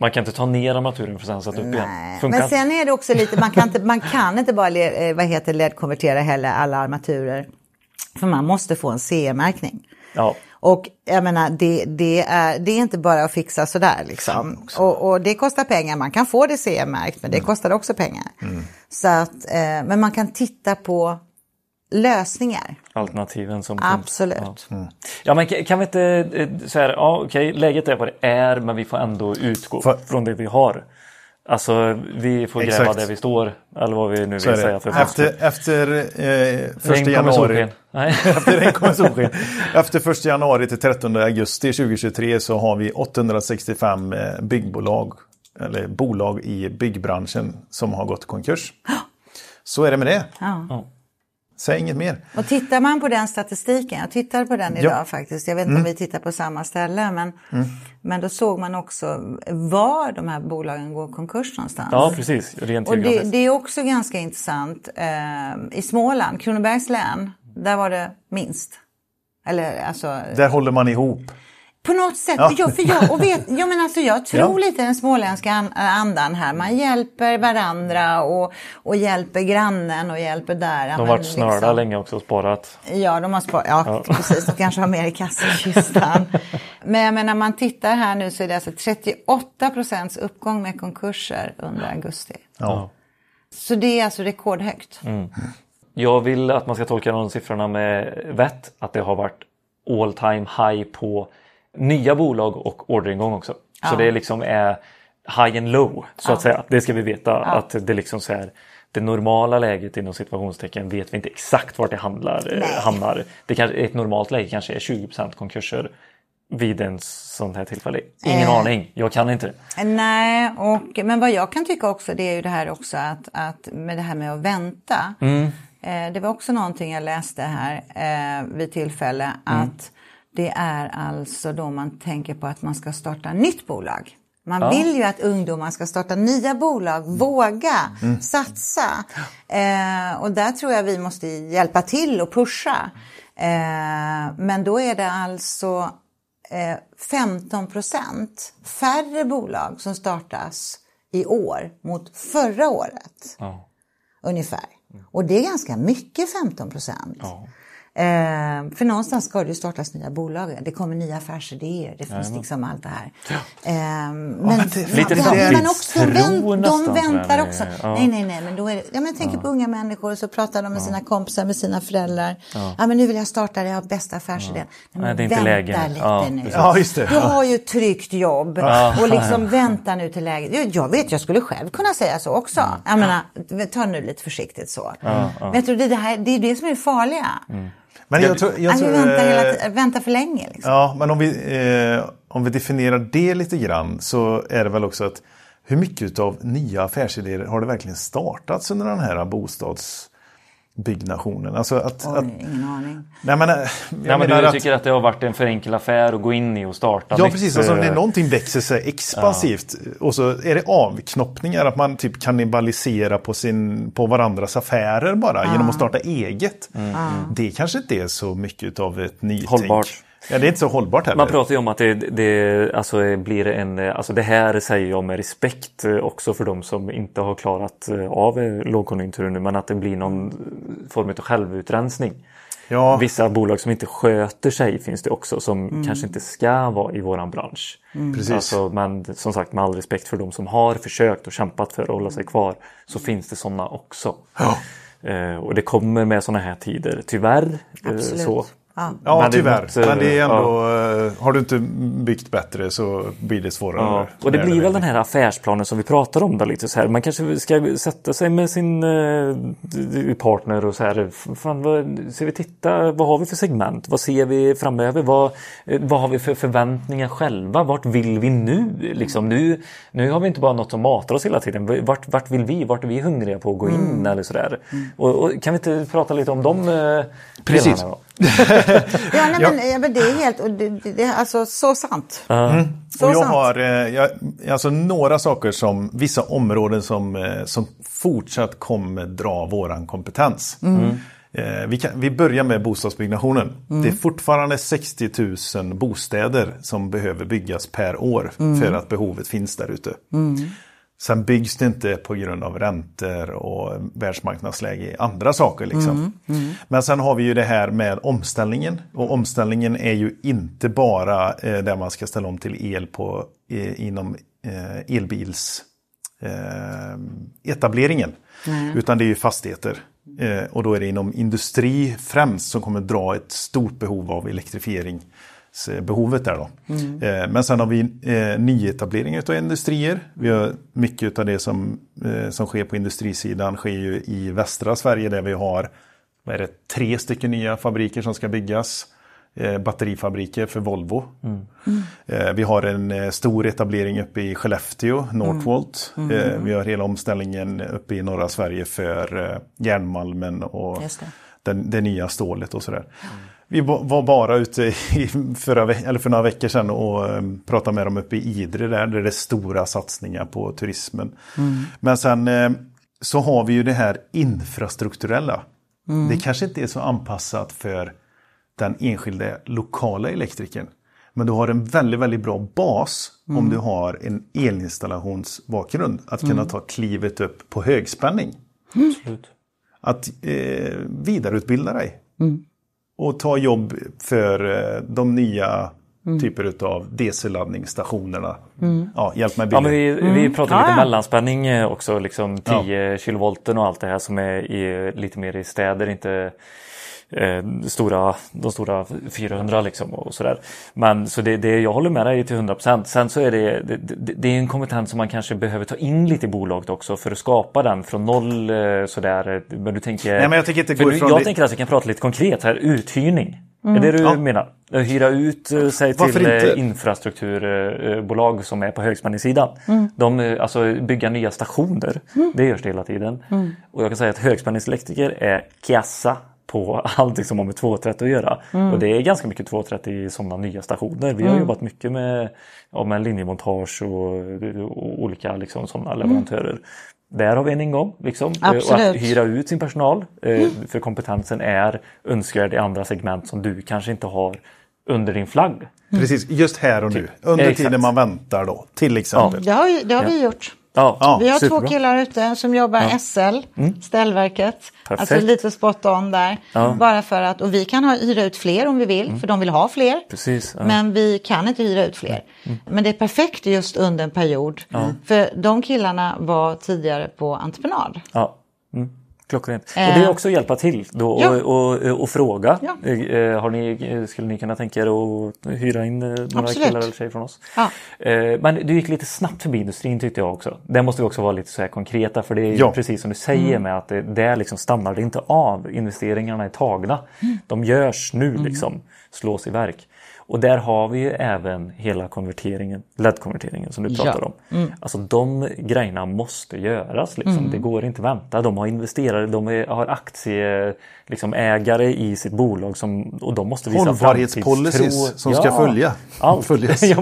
Man kan inte ta ner armaturen för sen sätta upp igen. Funkar. Men sen är det också lite, man kan inte bara LED-konvertera heller alla armaturer. För man måste få en CE-märkning. Ja. Och jag menar, det är inte bara att fixa sådär liksom. Och det kostar pengar. Man kan få det CE-märkt, men det kostar också pengar. Mm. Så att, men man kan titta på lösningar. Alternativen som finns. Absolut. Ja. Mm. Ja, men kan vi inte säga, läget är vad det är, men vi får ändå utgå från det vi har. Alltså vi får gräva där vi står, eller vad vi nu vill säga. Efter 1 januari till 13 augusti 2023 så har vi 865 byggbolag eller bolag i byggbranschen som har gått i konkurs. Så är det med det. Ja. Säg inget mer. Och tittar man på den statistiken, jag tittar på den idag faktiskt, jag vet inte om vi tittar på samma ställe, men då såg man också var de här bolagen går konkurs någonstans. Ja, precis. Och det är också ganska intressant. I Småland, Kronobergs län, där var det minst. Där håller man ihop. På något sätt, ja. Jag tror lite den småländska andan här. Man hjälper varandra och hjälper grannen och hjälper där. De har varit snörda liksom, länge också och sparat. Ja, de har sparat. Ja. Precis. De kanske har mer i kassakistan. Men jag menar, man tittar här nu så är det alltså 38% uppgång med konkurser under augusti. Ja. Så det är alltså rekordhögt. Mm. Jag vill att man ska tolka de siffrorna med vett. Att det har varit all time high på nya bolag och orderingång också. Ja. Så det liksom är high and low, så att säga. Det ska vi veta, att det liksom så här, det normala läget inom situationstecken vet vi inte exakt vart det hamnar. Det kanske, ett normalt läge kanske är 20% konkurser vid en sån här tillfälle. Ingen aning, jag kan inte. Nej, men vad jag kan tycka också, det är ju det här också att med det här med att vänta. Mm. Det var också någonting jag läste här vid tillfälle att det är alltså då man tänker på att man ska starta nytt bolag. Man vill ju att ungdomar ska starta nya bolag, våga satsa. Och där tror jag vi måste hjälpa till och pusha. Men då är det alltså 15% färre bolag som startas i år mot förra året. Ungefär. Och det är ganska mycket, 15%. Ja. För någonstans ska det ju startas nya bolag. Det kommer nya affärsidéer. Det finns liksom allt det här. Men också de väntar också. Nej. Men då är det, men jag tänker på unga människor och så pratar de med sina kompisar, med sina föräldrar. Men nu vill jag starta det, jag har bästa affärsidén. Nej, det är inte lägen. Lite nu. Ja, just det. Du har ju tryggt jobb och liksom vänta nu till läget. Jag vet, jag skulle själv kunna säga så också. Jag menar, ta nu lite försiktigt så. Men jag tror det är det som är farliga. Men jag tror vänta för länge liksom. Ja, men om vi definierar det lite grann, så är det väl också att hur mycket av nya affärsidéer har det verkligen startats under den här bostadsbyggnationen? Alltså ingen aning. Jag menar, du tycker att det har varit en för enkel affär att gå in i och starta. Ja, precis. Alltså, det är någonting växer sig expansivt och så är det avknoppningar, att man typ kannibaliserar på varandras affärer bara genom att starta eget. Det kanske inte är så mycket av ett nytänk. Hållbart. Ja, det är inte så hållbart heller. Man pratar ju om att det blir det här säger jag med respekt också för de som inte har klarat av lågkonjunkturen nu, men att det blir någon form av självutrensning. Ja. Vissa bolag som inte sköter sig finns det också, som kanske inte ska vara i våran bransch. Precis. Alltså, men som sagt, med all respekt för de som har försökt och kämpat för att hålla sig kvar, så finns det sådana också. Ja. Och det kommer med sådana här tider, tyvärr. Absolut. Så. Ja, men tyvärr. Men det är ändå, har du inte byggt bättre så blir det svårare. Ja. Och det blir väl den här affärsplanen som vi pratar om där lite så här. Man kanske ska sätta sig med sin partner och så här, fan, vad har vi för segment? Vad ser vi framöver? Vad har vi för förväntningar själva? Vart vill vi nu? Liksom, nu har vi inte bara något som matar oss hela tiden. Vart vill vi? Vart är vi hungriga på att gå in eller så där? Och kan vi inte prata lite om de precis. Men det är helt, och det är alltså så sant. Så jag sant. Har några saker, som vissa områden som fortsatt kommer dra våran kompetens. Vi börjar med bostadsbyggnationen. Det är fortfarande 60 000 bostäder som behöver byggas per år för att behovet finns där ute. Sen byggs det inte på grund av räntor och världsmarknadsläge i andra saker liksom. Men sen har vi ju det här med omställningen. Och omställningen är ju inte bara där man ska ställa om till el inom elbilsetableringen. Utan det är ju fastigheter. Och då är det inom industri främst som kommer dra ett stort behov av elektrifiering. Behovet där då. Men sen har vi nyetablering av industrier. Vi har mycket av det som sker på industrisidan sker ju i västra Sverige, där vi har 3 nya fabriker som ska byggas. Batterifabriker för Volvo. Vi har en stor etablering uppe i Skellefteå, Northvolt. Vi har hela omställningen uppe i norra Sverige för järnmalmen och det nya stålet och sådär. Vi var bara ute för några veckor sedan och pratade med dem uppe i Idre där det är stora satsningar på turismen. Men sen så har vi ju det här infrastrukturella. Det kanske inte är så anpassat för den enskilde lokala elektrikern. Men du har en väldigt, väldigt bra bas om du har en elinstallationsbakgrund. Att kunna ta klivet upp på högspänning. Absolut. Att vidareutbilda dig. Och ta jobb för de nya typer utav DC-laddningsstationerna. Ja, hjälp mig. Ja, men vi pratar lite mellanspänning också. Liksom 10 kilovolten och allt det här som är lite mer i städer. Inte de stora 400 liksom och sådär. Men så det jag håller med dig är till 100%. Sen så är det är en kompetens som man kanske behöver ta in lite i bolaget också för att skapa den från noll sådär. Men du tänker... Nej, men jag tänker inte gå ifrån... Jag tänker att vi kan prata lite konkret här. Uthyrning. Är det du menar? Hyra ut sig till infrastrukturbolag som är på högspänningssidan. De, alltså, bygga nya stationer. Det görs det hela tiden. Och jag kan säga att högspänningselektriker är kassa på allting som har med 230 att göra. Och det är ganska mycket 230 i sådana nya stationer. Vi har jobbat mycket med linjemontage och olika liksom, sådana leverantörer. Där har vi en ingång. Liksom. Och att hyra ut sin personal. För kompetensen är önskvärd i andra segment som du kanske inte har under din flagg. Precis, just här och nu. Under tiden man väntar då, till exempel. Ja. Det har vi gjort. Ja, vi har två killar ute som jobbar SL, Ställverket. Perfekt. Alltså lite spot on där. Bara för att, och vi kan hyra ut fler om vi vill, för de vill ha fler. Precis, men vi kan inte hyra ut fler. Men det är perfekt just under en period. För de killarna var tidigare på entreprenad. Ja. Klockrent. Och det är också att hjälpa till då och fråga. Skulle ni kunna tänka er att hyra in några killar eller tjejer från oss? Men du gick lite snabbt förbi industrin tyckte jag också. Där måste vi också vara lite så här konkreta. För det är precis som du säger med att det liksom stannar det inte av. Investeringarna är tagna. De görs nu liksom. Slås i verk. Och där har vi ju även hela konverteringen, LED-konverteringen som du pratar om. Alltså de grejerna måste göras liksom. Det går inte att vänta. De har investerare, har aktieägare i sitt bolag och de måste visa hållbarhetspolicies som ska följas. Ja,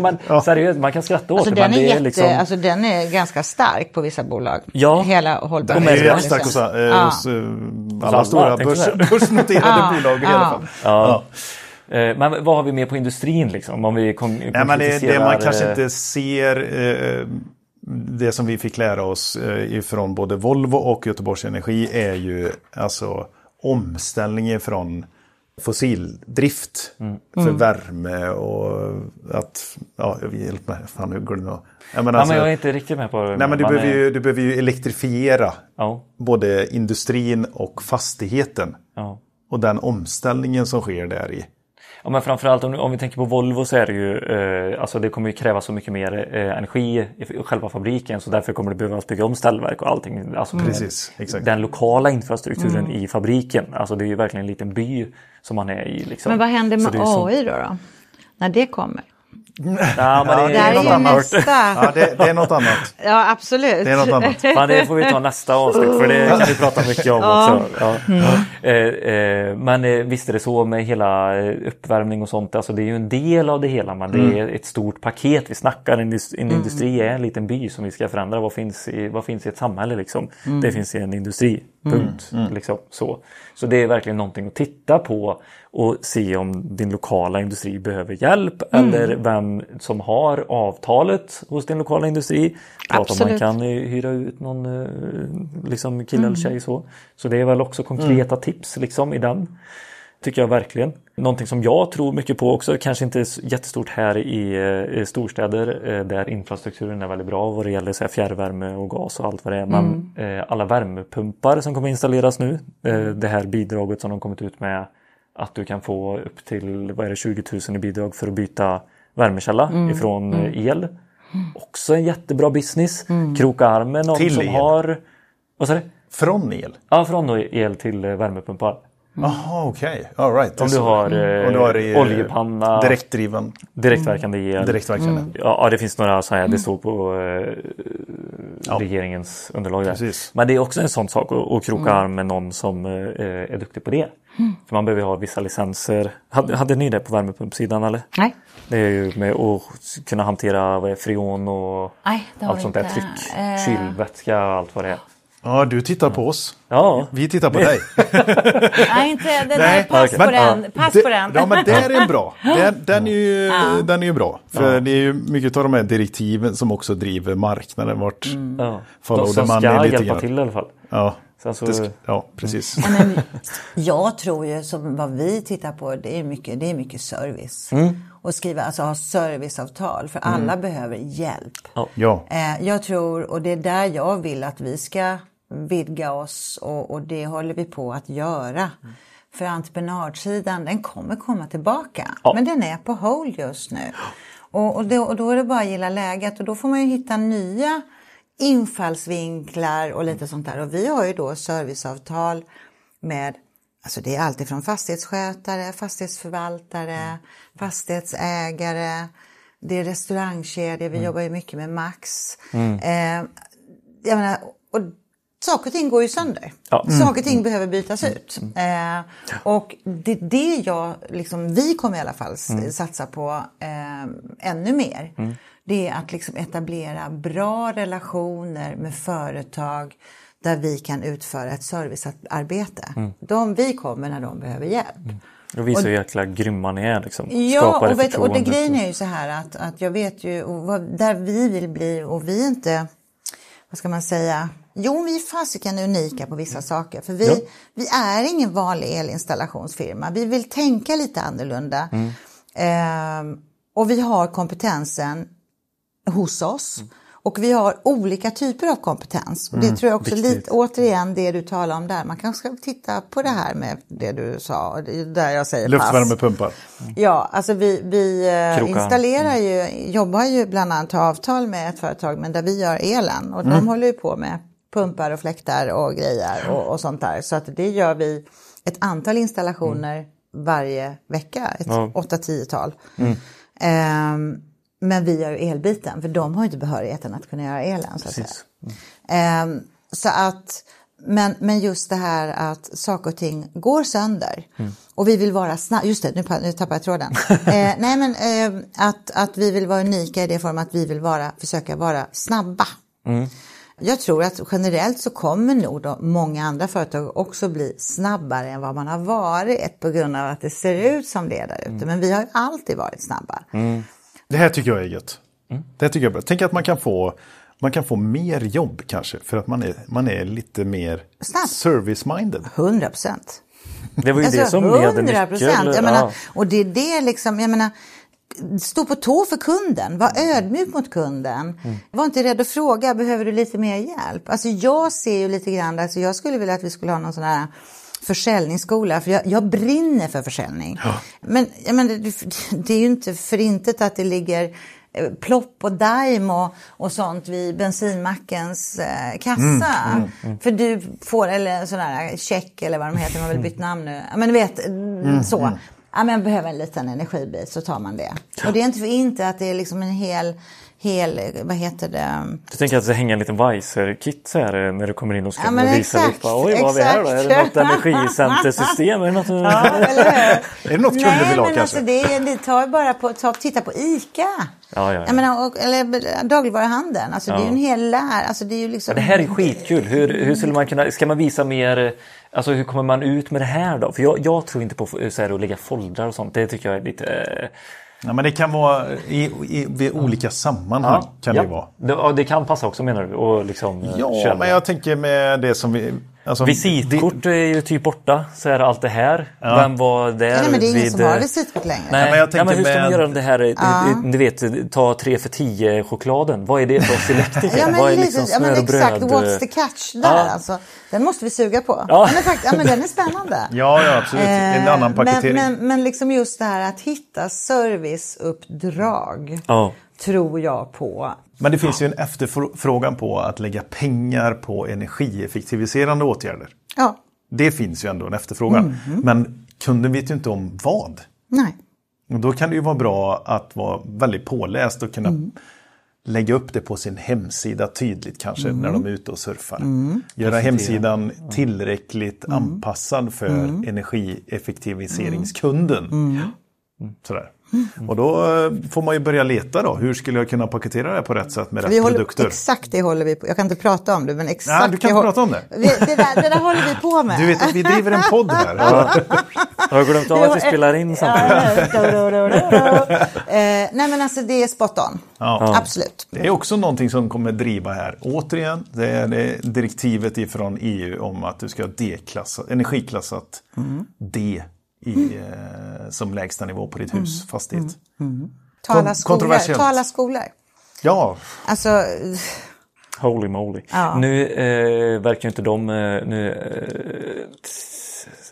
men seriöst, man kan skratta åt alltså, men det är liksom... Alltså den är ganska stark på vissa bolag. Ja. Hela hållbarhetspolicies. Den är jättestark hos alla stora börsnoterade bolag i alla fall. Ja. Men vad har vi med på industrin liksom? Om vi det man kanske inte ser, det som vi fick lära oss ifrån både Volvo och Göteborgs Energi är ju alltså omställningen från fossildrift för värme och att hjälp mig, fan hur går det nu? Men jag är inte riktigt med på det. Nej, men du behöver ju elektrifiera både industrin och fastigheten. Och den omställningen som sker där i. Ja, men framförallt om vi tänker på Volvo så är det ju alltså det kommer ju kräva så mycket mer energi i själva fabriken så därför kommer det behövas bygga om ställverk och allting. Alltså precis, exakt. Den lokala infrastrukturen i fabriken. Alltså det är ju verkligen en liten by som man är i. Liksom. Men vad händer med AI då? När det kommer? Det är något annat. Ja, absolut. Det är något annat. Men det får vi ta nästa avsnitt för det kan vi prata mycket om också. Ja. Men visst är det så med hela uppvärmning och sånt. Alltså det är ju en del av det hela men det är ett stort paket. Vi snackar en industri är en liten by som vi ska förändra. Vad finns i ett samhälle liksom? Det finns i en industri. Punkt. Liksom, så det är verkligen någonting att titta på och se om din lokala industri behöver hjälp eller vem som har avtalet hos din lokala industri. Absolut. Om man kan hyra ut någon liksom kille eller tjej så det är väl också konkreta tips liksom i den. Tycker jag verkligen. Någonting som jag tror mycket på också, kanske inte jättestort här i storstäder där infrastrukturen är väldigt bra vad det gäller så här, fjärrvärme och gas och allt vad det är. Men alla värmepumpar som kommer installeras nu, det här bidraget som de kommit ut med att du kan få upp till 20 000 i bidrag för att byta värmekälla ifrån el. Också en jättebra business. Kroka armen någon till som el. Har... Vad sa du? Från el? Ja, från el till värmepumpar. Jaha, okej. All right. Om du har oljepanna, direktdriven, direktverkande el. Direktverkande. Ja, det finns några så här det står på regeringens underlag där. Precis. Men det är också en sån sak att kroka arm med någon som är duktig på det. För man behöver ha vissa licenser. Hade ni det på värmepumpsidan eller? Nej. Det är ju med att kunna hantera freon och allt sånt där tryck, kylvätska, allt vad det är. Ja, du tittar på oss. Ja. Vi tittar på dig. Nej, inte den där. Pass på den. Pass på den. Ja, men det är en bra. Den är ju bra. För det är ju mycket av de här direktiven som också driver marknaden vart. Mm. Ja. De som ska hjälpa till i alla fall. Ja. Ja, precis. Men jag tror ju som vad vi tittar på, det är mycket service. Mm. Och skriva, alltså ha serviceavtal. För alla behöver hjälp. Ja. Jag tror, och det är där jag vill att vi ska vidga oss. Och det håller vi på att göra. Mm. För entreprenadsidan, den kommer komma tillbaka. Ja. Men den är på håll just nu. Och då är det bara att gilla läget. Och då får man ju hitta nya infallsvinklar och lite sånt där. Och vi har ju då serviceavtal med, alltså det är alltid från fastighetsskötare, fastighetsförvaltare, fastighetsägare, det är restaurangkedjor, vi jobbar ju mycket med Max. Mm. Jag menar, och saker och ting går ju sönder. Ja. Mm. Saker och ting behöver bytas ut. Mm. Och det är det jag, liksom, vi kommer i alla fall satsa på ännu mer. Mm. Det är att liksom etablera bra relationer med företag där vi kan utföra ett servicearbete. Mm. Vi kommer när de behöver hjälp. Mm. Och vi är så jäkla grymma ni är. Liksom. Ja, och det grejen är ju så här att jag vet ju där vi vill bli, och vi är inte, vad ska man säga, jo, vi är fasiken unika på vissa saker. För vi är ingen vanlig elinstallationsfirma. Vi vill tänka lite annorlunda. Mm. Och vi har kompetensen hos oss. Mm. Och vi har olika typer av kompetens. Och det tror jag också lite, återigen det du talar om där. Man kanske ska titta på det här med det du sa. Där jag säger luftvärmepumpar. Ja, alltså vi installerar ju, jobbar ju bland annat avtal med ett företag. Men där vi gör elen. Och de håller ju på med pumpar och fläktar och grejer och sånt där. Så att det gör vi ett antal installationer varje vecka. Ett 8-10-tal. Mm. Men vi gör ju elbiten, för de har ju inte behörigheten att kunna göra elen. Så att säga. Så att, men just det här att saker och ting går sönder. Mm. Och vi vill vara snabba. Just det, nu tappar jag tråden. Nej, men att vi vill vara unika i det form att vi vill försöka vara snabba. Mm. Jag tror att generellt så kommer nog då många andra företag också bli snabbare än vad man har varit på grund av att det ser ut som det är där ute. Men vi har ju alltid varit snabba. Mm. Det här tycker jag är gött. Det här tycker jag är bra. Tänk att man kan få mer jobb kanske för att man är lite mer service-minded. 100%. Det var ju det som leder nyckeln. Och det är det liksom, jag menar, stå på tå för kunden. Var ödmjuk mot kunden. Var inte rädd att fråga, behöver du lite mer hjälp? Alltså jag ser ju lite grann, alltså jag skulle vilja att vi skulle ha någon sån här försäljningsskola, för jag brinner för försäljning. Ja. Men jag menar, det är ju inte för intet att det ligger plopp och daim och sånt vid bensinmackens kassa. För du får, eller sådär check eller vad de heter, man vill byta namn nu. Men du vet, så. Ja, men behöver en liten energibit så tar man det. Ja. Och det är inte för inte att det är liksom en hel, vad heter det? Du tänker att det hänger en liten Weiser-kit så här när du kommer in och ska visa lite. Oj, vad är det här då? Är det något energicentersystem? Är det något? Ja, eller hur? Är det något kunder vill ha kanske? Alltså, det tar bara på, titta på ICA. Ja. Jag menar, eller dagligvaruhandeln. Alltså det är ju en hel lär. Alltså, det är ju liksom. Men det här är skitkul. Hur skulle man kunna, ska man visa mer, alltså hur kommer man ut med det här då? För jag tror inte på så här, att lägga foldrar och sånt. Det tycker jag är lite. Ja, men det kan vara vid olika sammanhang kan det vara. Ja, det kan passa också menar du? Och liksom, men jag tänker med det som vi. Alltså, visitkort är ju typ borta, så är allt det här. Ja. Vem var där? Nej, men det är ingen som har visitkort längre. Nej, men jag tänker hur ska man göra det här? Du vet, ta 3 för 10 chokladen. Vad är det för selektivt? Vad är liksom smör och bröd? Exakt, what's the catch där? Alltså, den måste vi suga på. Ja. Men den är spännande. Ja, absolut. En annan paketering. Men liksom just det här att hitta serviceuppdrag tror jag på. Men det finns ju en efterfrågan på att lägga pengar på energieffektiviserande åtgärder. Ja. Det finns ju ändå en efterfrågan. Men kunden vet ju inte om vad. Nej. Och då kan det ju vara bra att vara väldigt påläst och kunna lägga upp det på sin hemsida tydligt kanske när de är ute och surfar. Göra hemsidan tillräckligt anpassad för energieffektiviseringskunden. Sådär. Och då får man ju börja leta då. Hur skulle jag kunna paketera det på rätt sätt med rätt produkter? Exakt det håller vi på. Jag kan inte prata om det, men exakt. Nej, du kan inte prata om det. Det där håller vi på med. Du vet, vi driver en podd här. Jag har glömt av att vi spelar in samtidigt. Nej, men alltså det är spot on. Ja. Absolut. Det är också någonting som kommer driva här. Återigen, det är direktivet ifrån EU om att du ska D-klassa, energiklassat D som lägsta nivå på ditt hus, fastighet. Tala skolor. Ja. Alltså... Holy moly. Ja. Nu verkar inte de...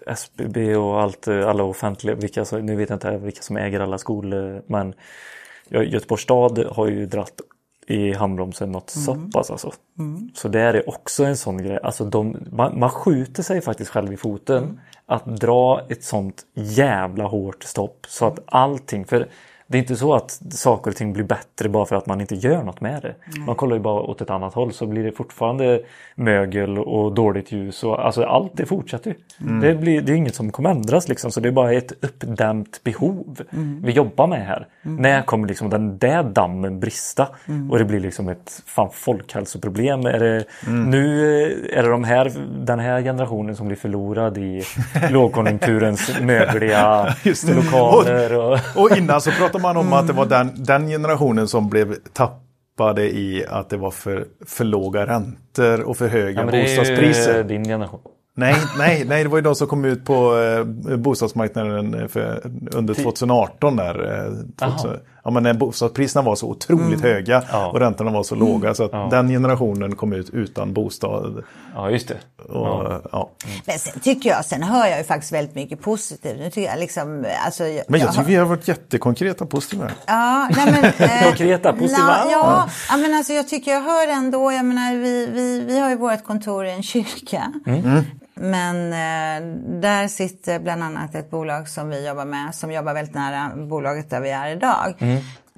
SBB och alla offentliga... Nu vet jag inte vilka som äger alla skolor, men Göteborgs stad har ju dratt i handbromsen något så pass alltså. Så det är också en sån grej. Alltså man skjuter sig faktiskt själv i foten att dra ett sånt jävla hårt stopp så att allting... För det är inte så att saker och ting blir bättre bara för att man inte gör något med det. Man kollar ju bara åt ett annat håll så blir det fortfarande mögel och dåligt ljus. Och, alltså allt det fortsätter ju. Det är inget som kommer ändras liksom. Så det är bara ett uppdämt behov vi jobbar med här. När kommer liksom den där dammen brista? Och det blir liksom ett folkhälsoproblem. Nu är det den här generationen som blir förlorad i lågkonjunkturens mögliga lokaler. Och innan så pratar man om att det var den generationen som blev tappade i att det var för låga räntor och för höga bostadspriser. Det är din generation. Nej, det var ju de som kom ut på bostadsmarknaden under 2018 där. När bostadspriserna var så otroligt höga och räntorna var så låga så att den generationen kom ut utan bostad. Ja, just det. Men sen hör jag ju faktiskt väldigt mycket positivt. Nu tycker jag liksom, alltså, jag tycker vi har varit jättekonkreta positiva. Ja, konkreta positiva. Men alltså jag tycker jag hör ändå, jag menar vi har ju vårt kontor i en kyrka. Men där sitter bland annat ett bolag som vi jobbar med, som jobbar väldigt nära bolaget där vi är idag.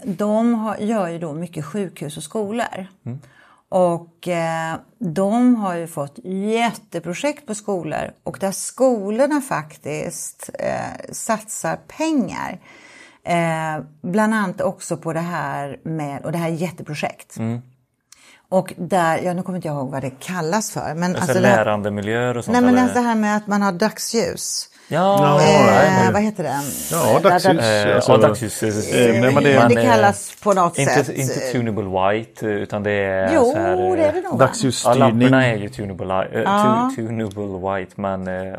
De gör ju då mycket sjukhus och skolor. Och de har ju fått jätteprojekt på skolor. Och där skolorna faktiskt satsar pengar. Bland annat också på det här med, och det här jätteprojekt. Och där, nu kommer inte jag ihåg vad det kallas för. Men alltså lärandemiljöer och sånt. Nej, men alltså det här med att man har dagsljus. Ja, vad heter det? Ja, dagsljus. Dagsljus. Det kallas på något sätt. Inte tunable white, utan det är så här... Jo, det är det nog. Dagsljusstyrning. Ja, lamporna är ju tunable white, men... Men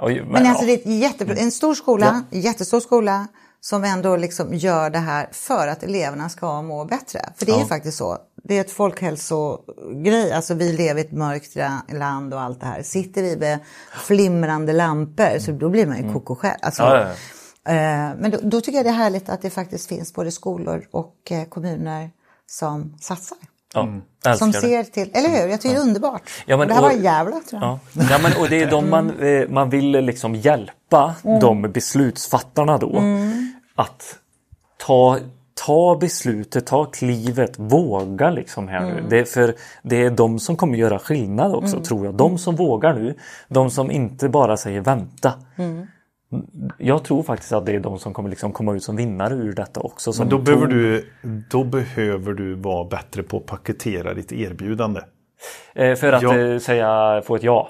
alltså det är en stor skola, jättestor skola, som ändå liksom gör det här för att eleverna ska må bättre. För det är ju faktiskt så. Det är ett folkhälsogrej. Alltså vi lever i ett mörkt land och allt det här. Sitter vi med flimrande lampor så då blir man ju koko själv. Alltså, men då tycker jag det är härligt att det faktiskt finns både skolor och kommuner som satsar. Som ser till, eller hur? Jag tycker det är underbart. Ja, men, det här var jävla, tror jag. Ja, men, och det är de man vill liksom hjälpa de beslutsfattarna då att ta beslutet, ta klivet, våga liksom här nu. Det är de som kommer göra skillnad också, tror jag. De som vågar nu, de som inte bara säger vänta. Jag tror faktiskt att det är de som kommer liksom komma ut som vinnare ur detta också. Men då behöver du vara bättre på att paketera ditt erbjudande. För att få ett ja.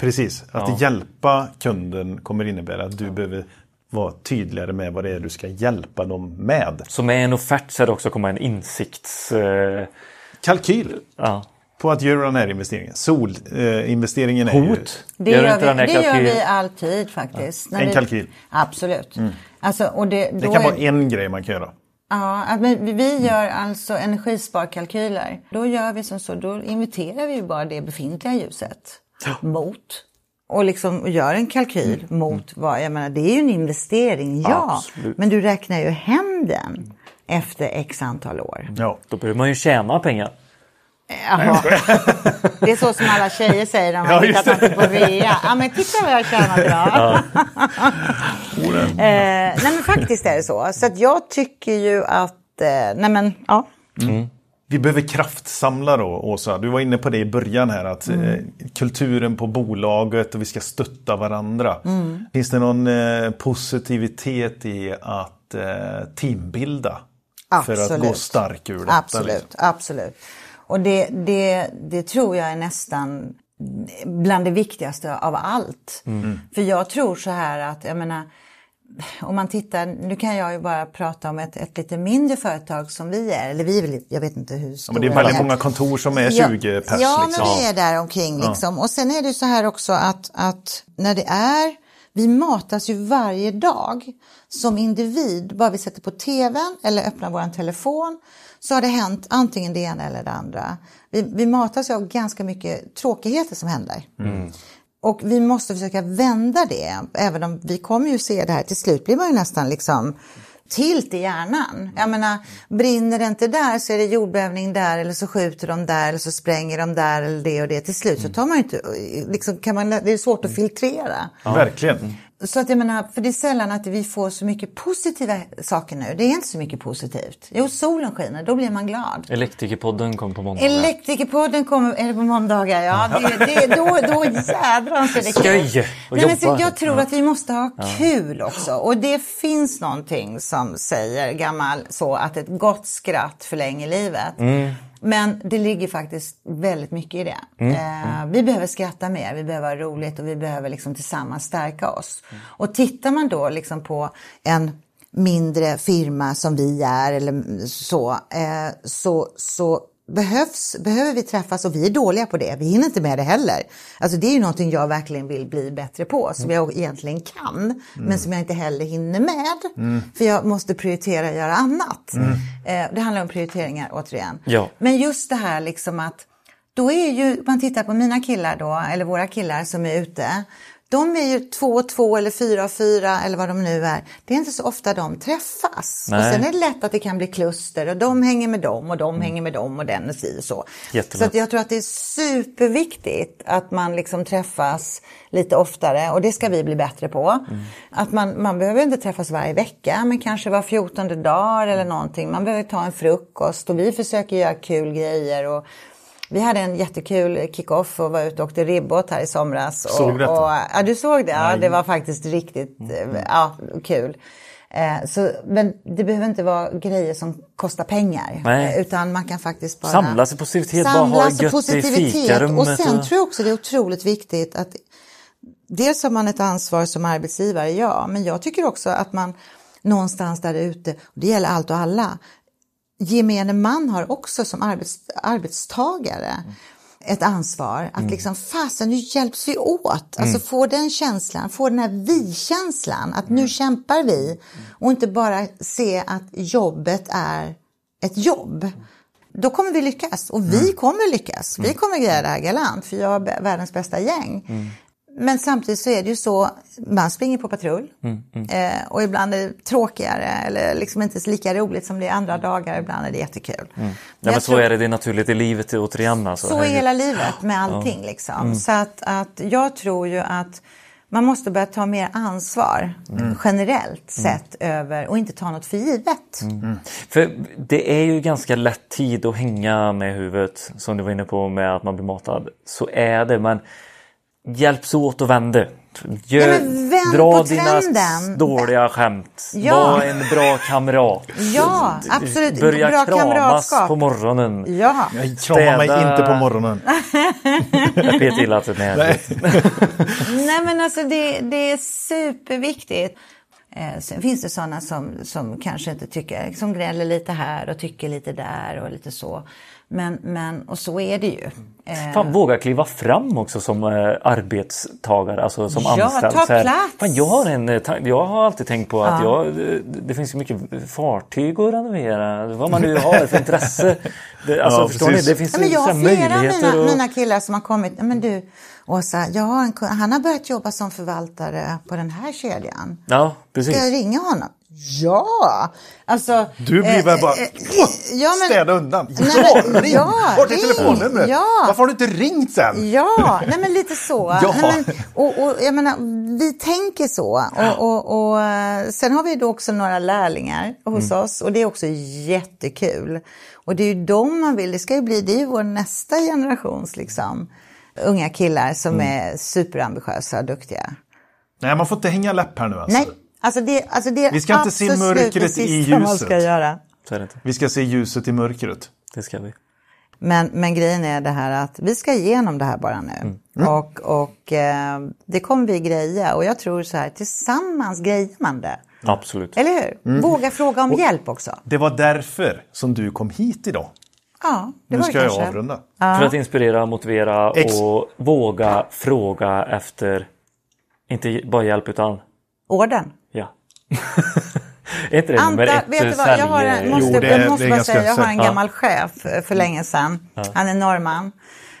Precis, att hjälpa kunden kommer innebära att du behöver... vara tydligare med vad det är du ska hjälpa dem med. Så med en offert så är det också komma en insiktskalkyl på att göra den här investeringen. Solinvesteringen är hot. Det gör vi alltid faktiskt. Ja. En kalkyl. Absolut. Alltså, och det kan vara en grej man kan göra. Ja, men vi gör alltså energisparkalkyler. Då gör vi som så, då inviterar vi ju bara det befintliga ljuset mot... Och liksom gör en kalkyl mot vad, jag menar, det är ju en investering, absolut. Men du räknar ju hem den efter x antal år. Ja, då behöver man ju tjäna pengar. Jaha. Det är så som alla tjejer säger när man tittar på rea. Ja, men titta vad jag tjänar idag. Nej, men faktiskt är det så. Så att jag tycker ju att, Vi behöver kraftsamla då, Åsa. Du var inne på det i början här, att kulturen på bolaget och vi ska stötta varandra. Mm. Finns det någon positivitet i att teambilda? Absolut. För att gå stark ur detta? Absolut, liksom? Absolut. Och det tror jag är nästan bland det viktigaste av allt. Mm. För jag tror så här att, jag menar, om man tittar, nu kan jag ju bara prata om ett lite mindre företag som vi är, eller vi, jag vet inte hur stora. Ja, men det är väldigt många kontor som är 20 pers. Ja, liksom. Men vi är där omkring liksom. Ja. Och sen är det så här också att när det är, vi matas ju varje dag som individ, bara vi sätter på tvn eller öppnar vår telefon, så har det hänt antingen det ena eller det andra. Vi matas ju av ganska mycket tråkigheter som händer. Mm. Och vi måste försöka vända det, även om vi kommer ju se det här. Till slut blir man ju nästan liksom tilt i hjärnan. Jag menar, brinner det inte där så är det jordbävning där, eller så skjuter de där, eller så spränger de där, eller det och det. Till slut så tar man ju inte, liksom, det är svårt att filtrera. Ja, verkligen. Så att jag menar, för det är sällan att vi får så mycket positiva saker nu. Det är inte så mycket positivt. Jo, solen skiner, då blir man glad. Elektrikerpodden kommer på måndagar. Elektrikerpodden kommer på måndagar, ja. Då jädrar så det kul. Nej, men så jag tror att vi måste ha kul också. Och det finns någonting som säger så att ett gott skratt förlänger livet. Mm. Men det ligger faktiskt väldigt mycket i det. Vi behöver skratta mer, vi behöver ha roligt och vi behöver liksom tillsammans stärka oss. Mm. Och tittar man då liksom på en mindre firma som vi är eller så behöver vi träffas, och vi är dåliga på det. Vi hinner inte med det heller. Alltså det är ju någonting jag verkligen vill bli bättre på, som jag egentligen kan, men som jag inte heller hinner med. Mm. För jag måste prioritera och göra annat. Mm. Det handlar om prioriteringar återigen. Ja. Men just det här liksom att, då är ju, man tittar på mina killar då, eller våra killar som är ute, de är ju 2-2 eller 4-4 eller vad de nu är. Det är inte så ofta de träffas. Nej. Och sen är det lätt att det kan bli kluster. Och de hänger med dem och de hänger med dem och den och si och så. Jättelätt. Så att jag tror att det är superviktigt att man liksom träffas lite oftare. Och det ska vi bli bättre på. Mm. Att man behöver inte träffas varje vecka. Men kanske var 14:e dag eller någonting. Man behöver ta en frukost. Och vi försöker göra kul grejer och... Vi hade en jättekul kick-off och var ute och åkte ribbåt här i somras. Såg du ja, du såg det. Ja, det var faktiskt riktigt kul. Men det behöver inte vara grejer som kostar pengar. Nej. Utan man kan faktiskt bara... Samlas i positivitet. Samlas i positivitet. Och sen tror jag också det är otroligt viktigt att... Dels har man ett ansvar som arbetsgivare, men jag tycker också att man någonstans där ute... Och det gäller allt och alla... Gemene man har också som arbetstagare ett ansvar. Att liksom, fasen, nu hjälps vi åt. Alltså få den känslan, få den här vi-känslan. Att nu kämpar vi. Och inte bara se att jobbet är ett jobb. Då kommer vi lyckas. Och vi kommer lyckas. Vi kommer göra det här galant. För jag är världens bästa gäng. Mm. Men samtidigt så är det ju så, man springer på patrull och ibland är det tråkigare eller liksom inte lika roligt som det är andra dagar, ibland är det jättekul. Mm. Ja, men så är det naturligt i livet återigen. Alltså. Så är hela livet med allting liksom. Så att jag tror ju att man måste börja ta mer ansvar generellt sett över och inte ta något för givet. Mm. För det är ju ganska lätt tid att hänga med huvudet, som du var inne på med att man blir matad. Så är det, men hjälps åt och vända. Dra dina dåliga skämt. Var en bra kamrat. Ja, absolut. Börja bra kramas på morgonen. Ja. Jag kramar mig inte på morgonen. Jag vet illa att det är Nej, men alltså det är superviktigt. Sen finns det sådana som kanske inte tycker, som gräller lite här och tycker lite där och lite så. Men och så är det ju. Fan, våga kliva fram också som arbetstagare, alltså som anställd. Ta plats. Fan, jag har alltid tänkt på att det finns ju mycket fartyg att renovera. Vad man nu har för intresse. Alltså, förstår ni? Det finns ju så här möjligheter. Jag har flera av mina killar som har kommit. Men du, Åsa, han har börjat jobba som förvaltare på den här kedjan. Ja, precis. Ska jag ringa honom? Ja, alltså... Du blir väl bara... städa undan. Ja, ring. Vart är telefonnumret? Ja. Varför har du inte ringt sen? Ja, nej men lite så. Ja. Nej, men, och jag menar, vi tänker så. Och sen har vi då också några lärlingar hos oss. Och det är också jättekul. Och det är ju de man vill. Det ska ju bli, det är ju vår nästa generations liksom. Unga killar som är superambitiösa och duktiga. Nej, man får inte hänga läpp här nu alltså. Nej. Alltså det vi ska inte se mörkret i ljuset. Ska göra. Vi ska se ljuset i mörkret. Det ska vi. Men grejen är det här att vi ska igenom det här bara nu. Och det kommer vi greja. Och jag tror så här, tillsammans grejer man det. Absolut. Eller hur? Våga fråga om hjälp också. Det var därför som du kom hit idag. Ja, det nu var ska det jag avrunda. Ja. För att inspirera, motivera och våga fråga efter, inte bara hjälp utan orden. Ja. Inte det nummer ett? Vet du vad, jag har en gammal chef för länge sedan. Ja. Han är norrman.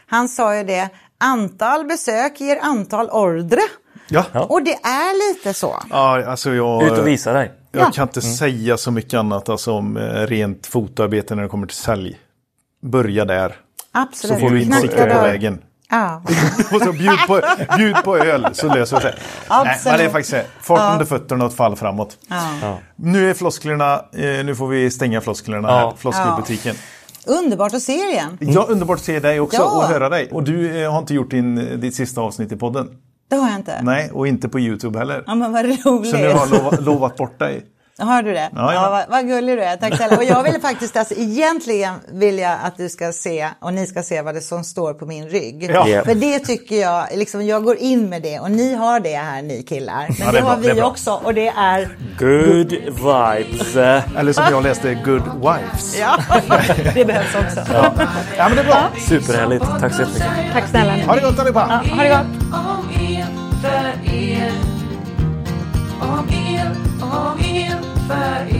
Han sa ju det, antal besök ger antal ordre. Ja. Och det är lite så. Ja, alltså ut och visa dig. Jag kan inte säga så mycket annat alltså, om rent fotarbete när det kommer till sälj. Börja där. Absolut. Så får du insikter på vägen. Ja. Och så bjud på öl så löser det sig. Nej, men det är faktiskt fart under fötterna och ett fall framåt. Ja. Nu är flosklerna, nu får vi stänga flosklerna här, floskelbutiken. Underbart att se er igen. Ja, underbart att se dig också och höra dig. Och du har inte gjort ditt sista avsnitt i podden. Det har jag inte. Nej, och inte på YouTube heller. Ja, men vad roligt. Så nu har lovat bort dig. Har du det? Ja, vad gullig du är. Tack snälla. Och jag vill faktiskt, alltså, egentligen vill jag att du ska se och ni ska se vad det som står på min rygg. Ja. För det tycker jag, liksom, jag går in med det och ni har det här, ni killar. Men ja, det har vi också och det är... Good vibes. Eller som jag läste, good wives. Ja, det behövs också. Ja, men det är bra. Superhärligt. Tack så mycket. Tack snälla. Ha det gott allihopa. Ja, ha det gott. Om el för el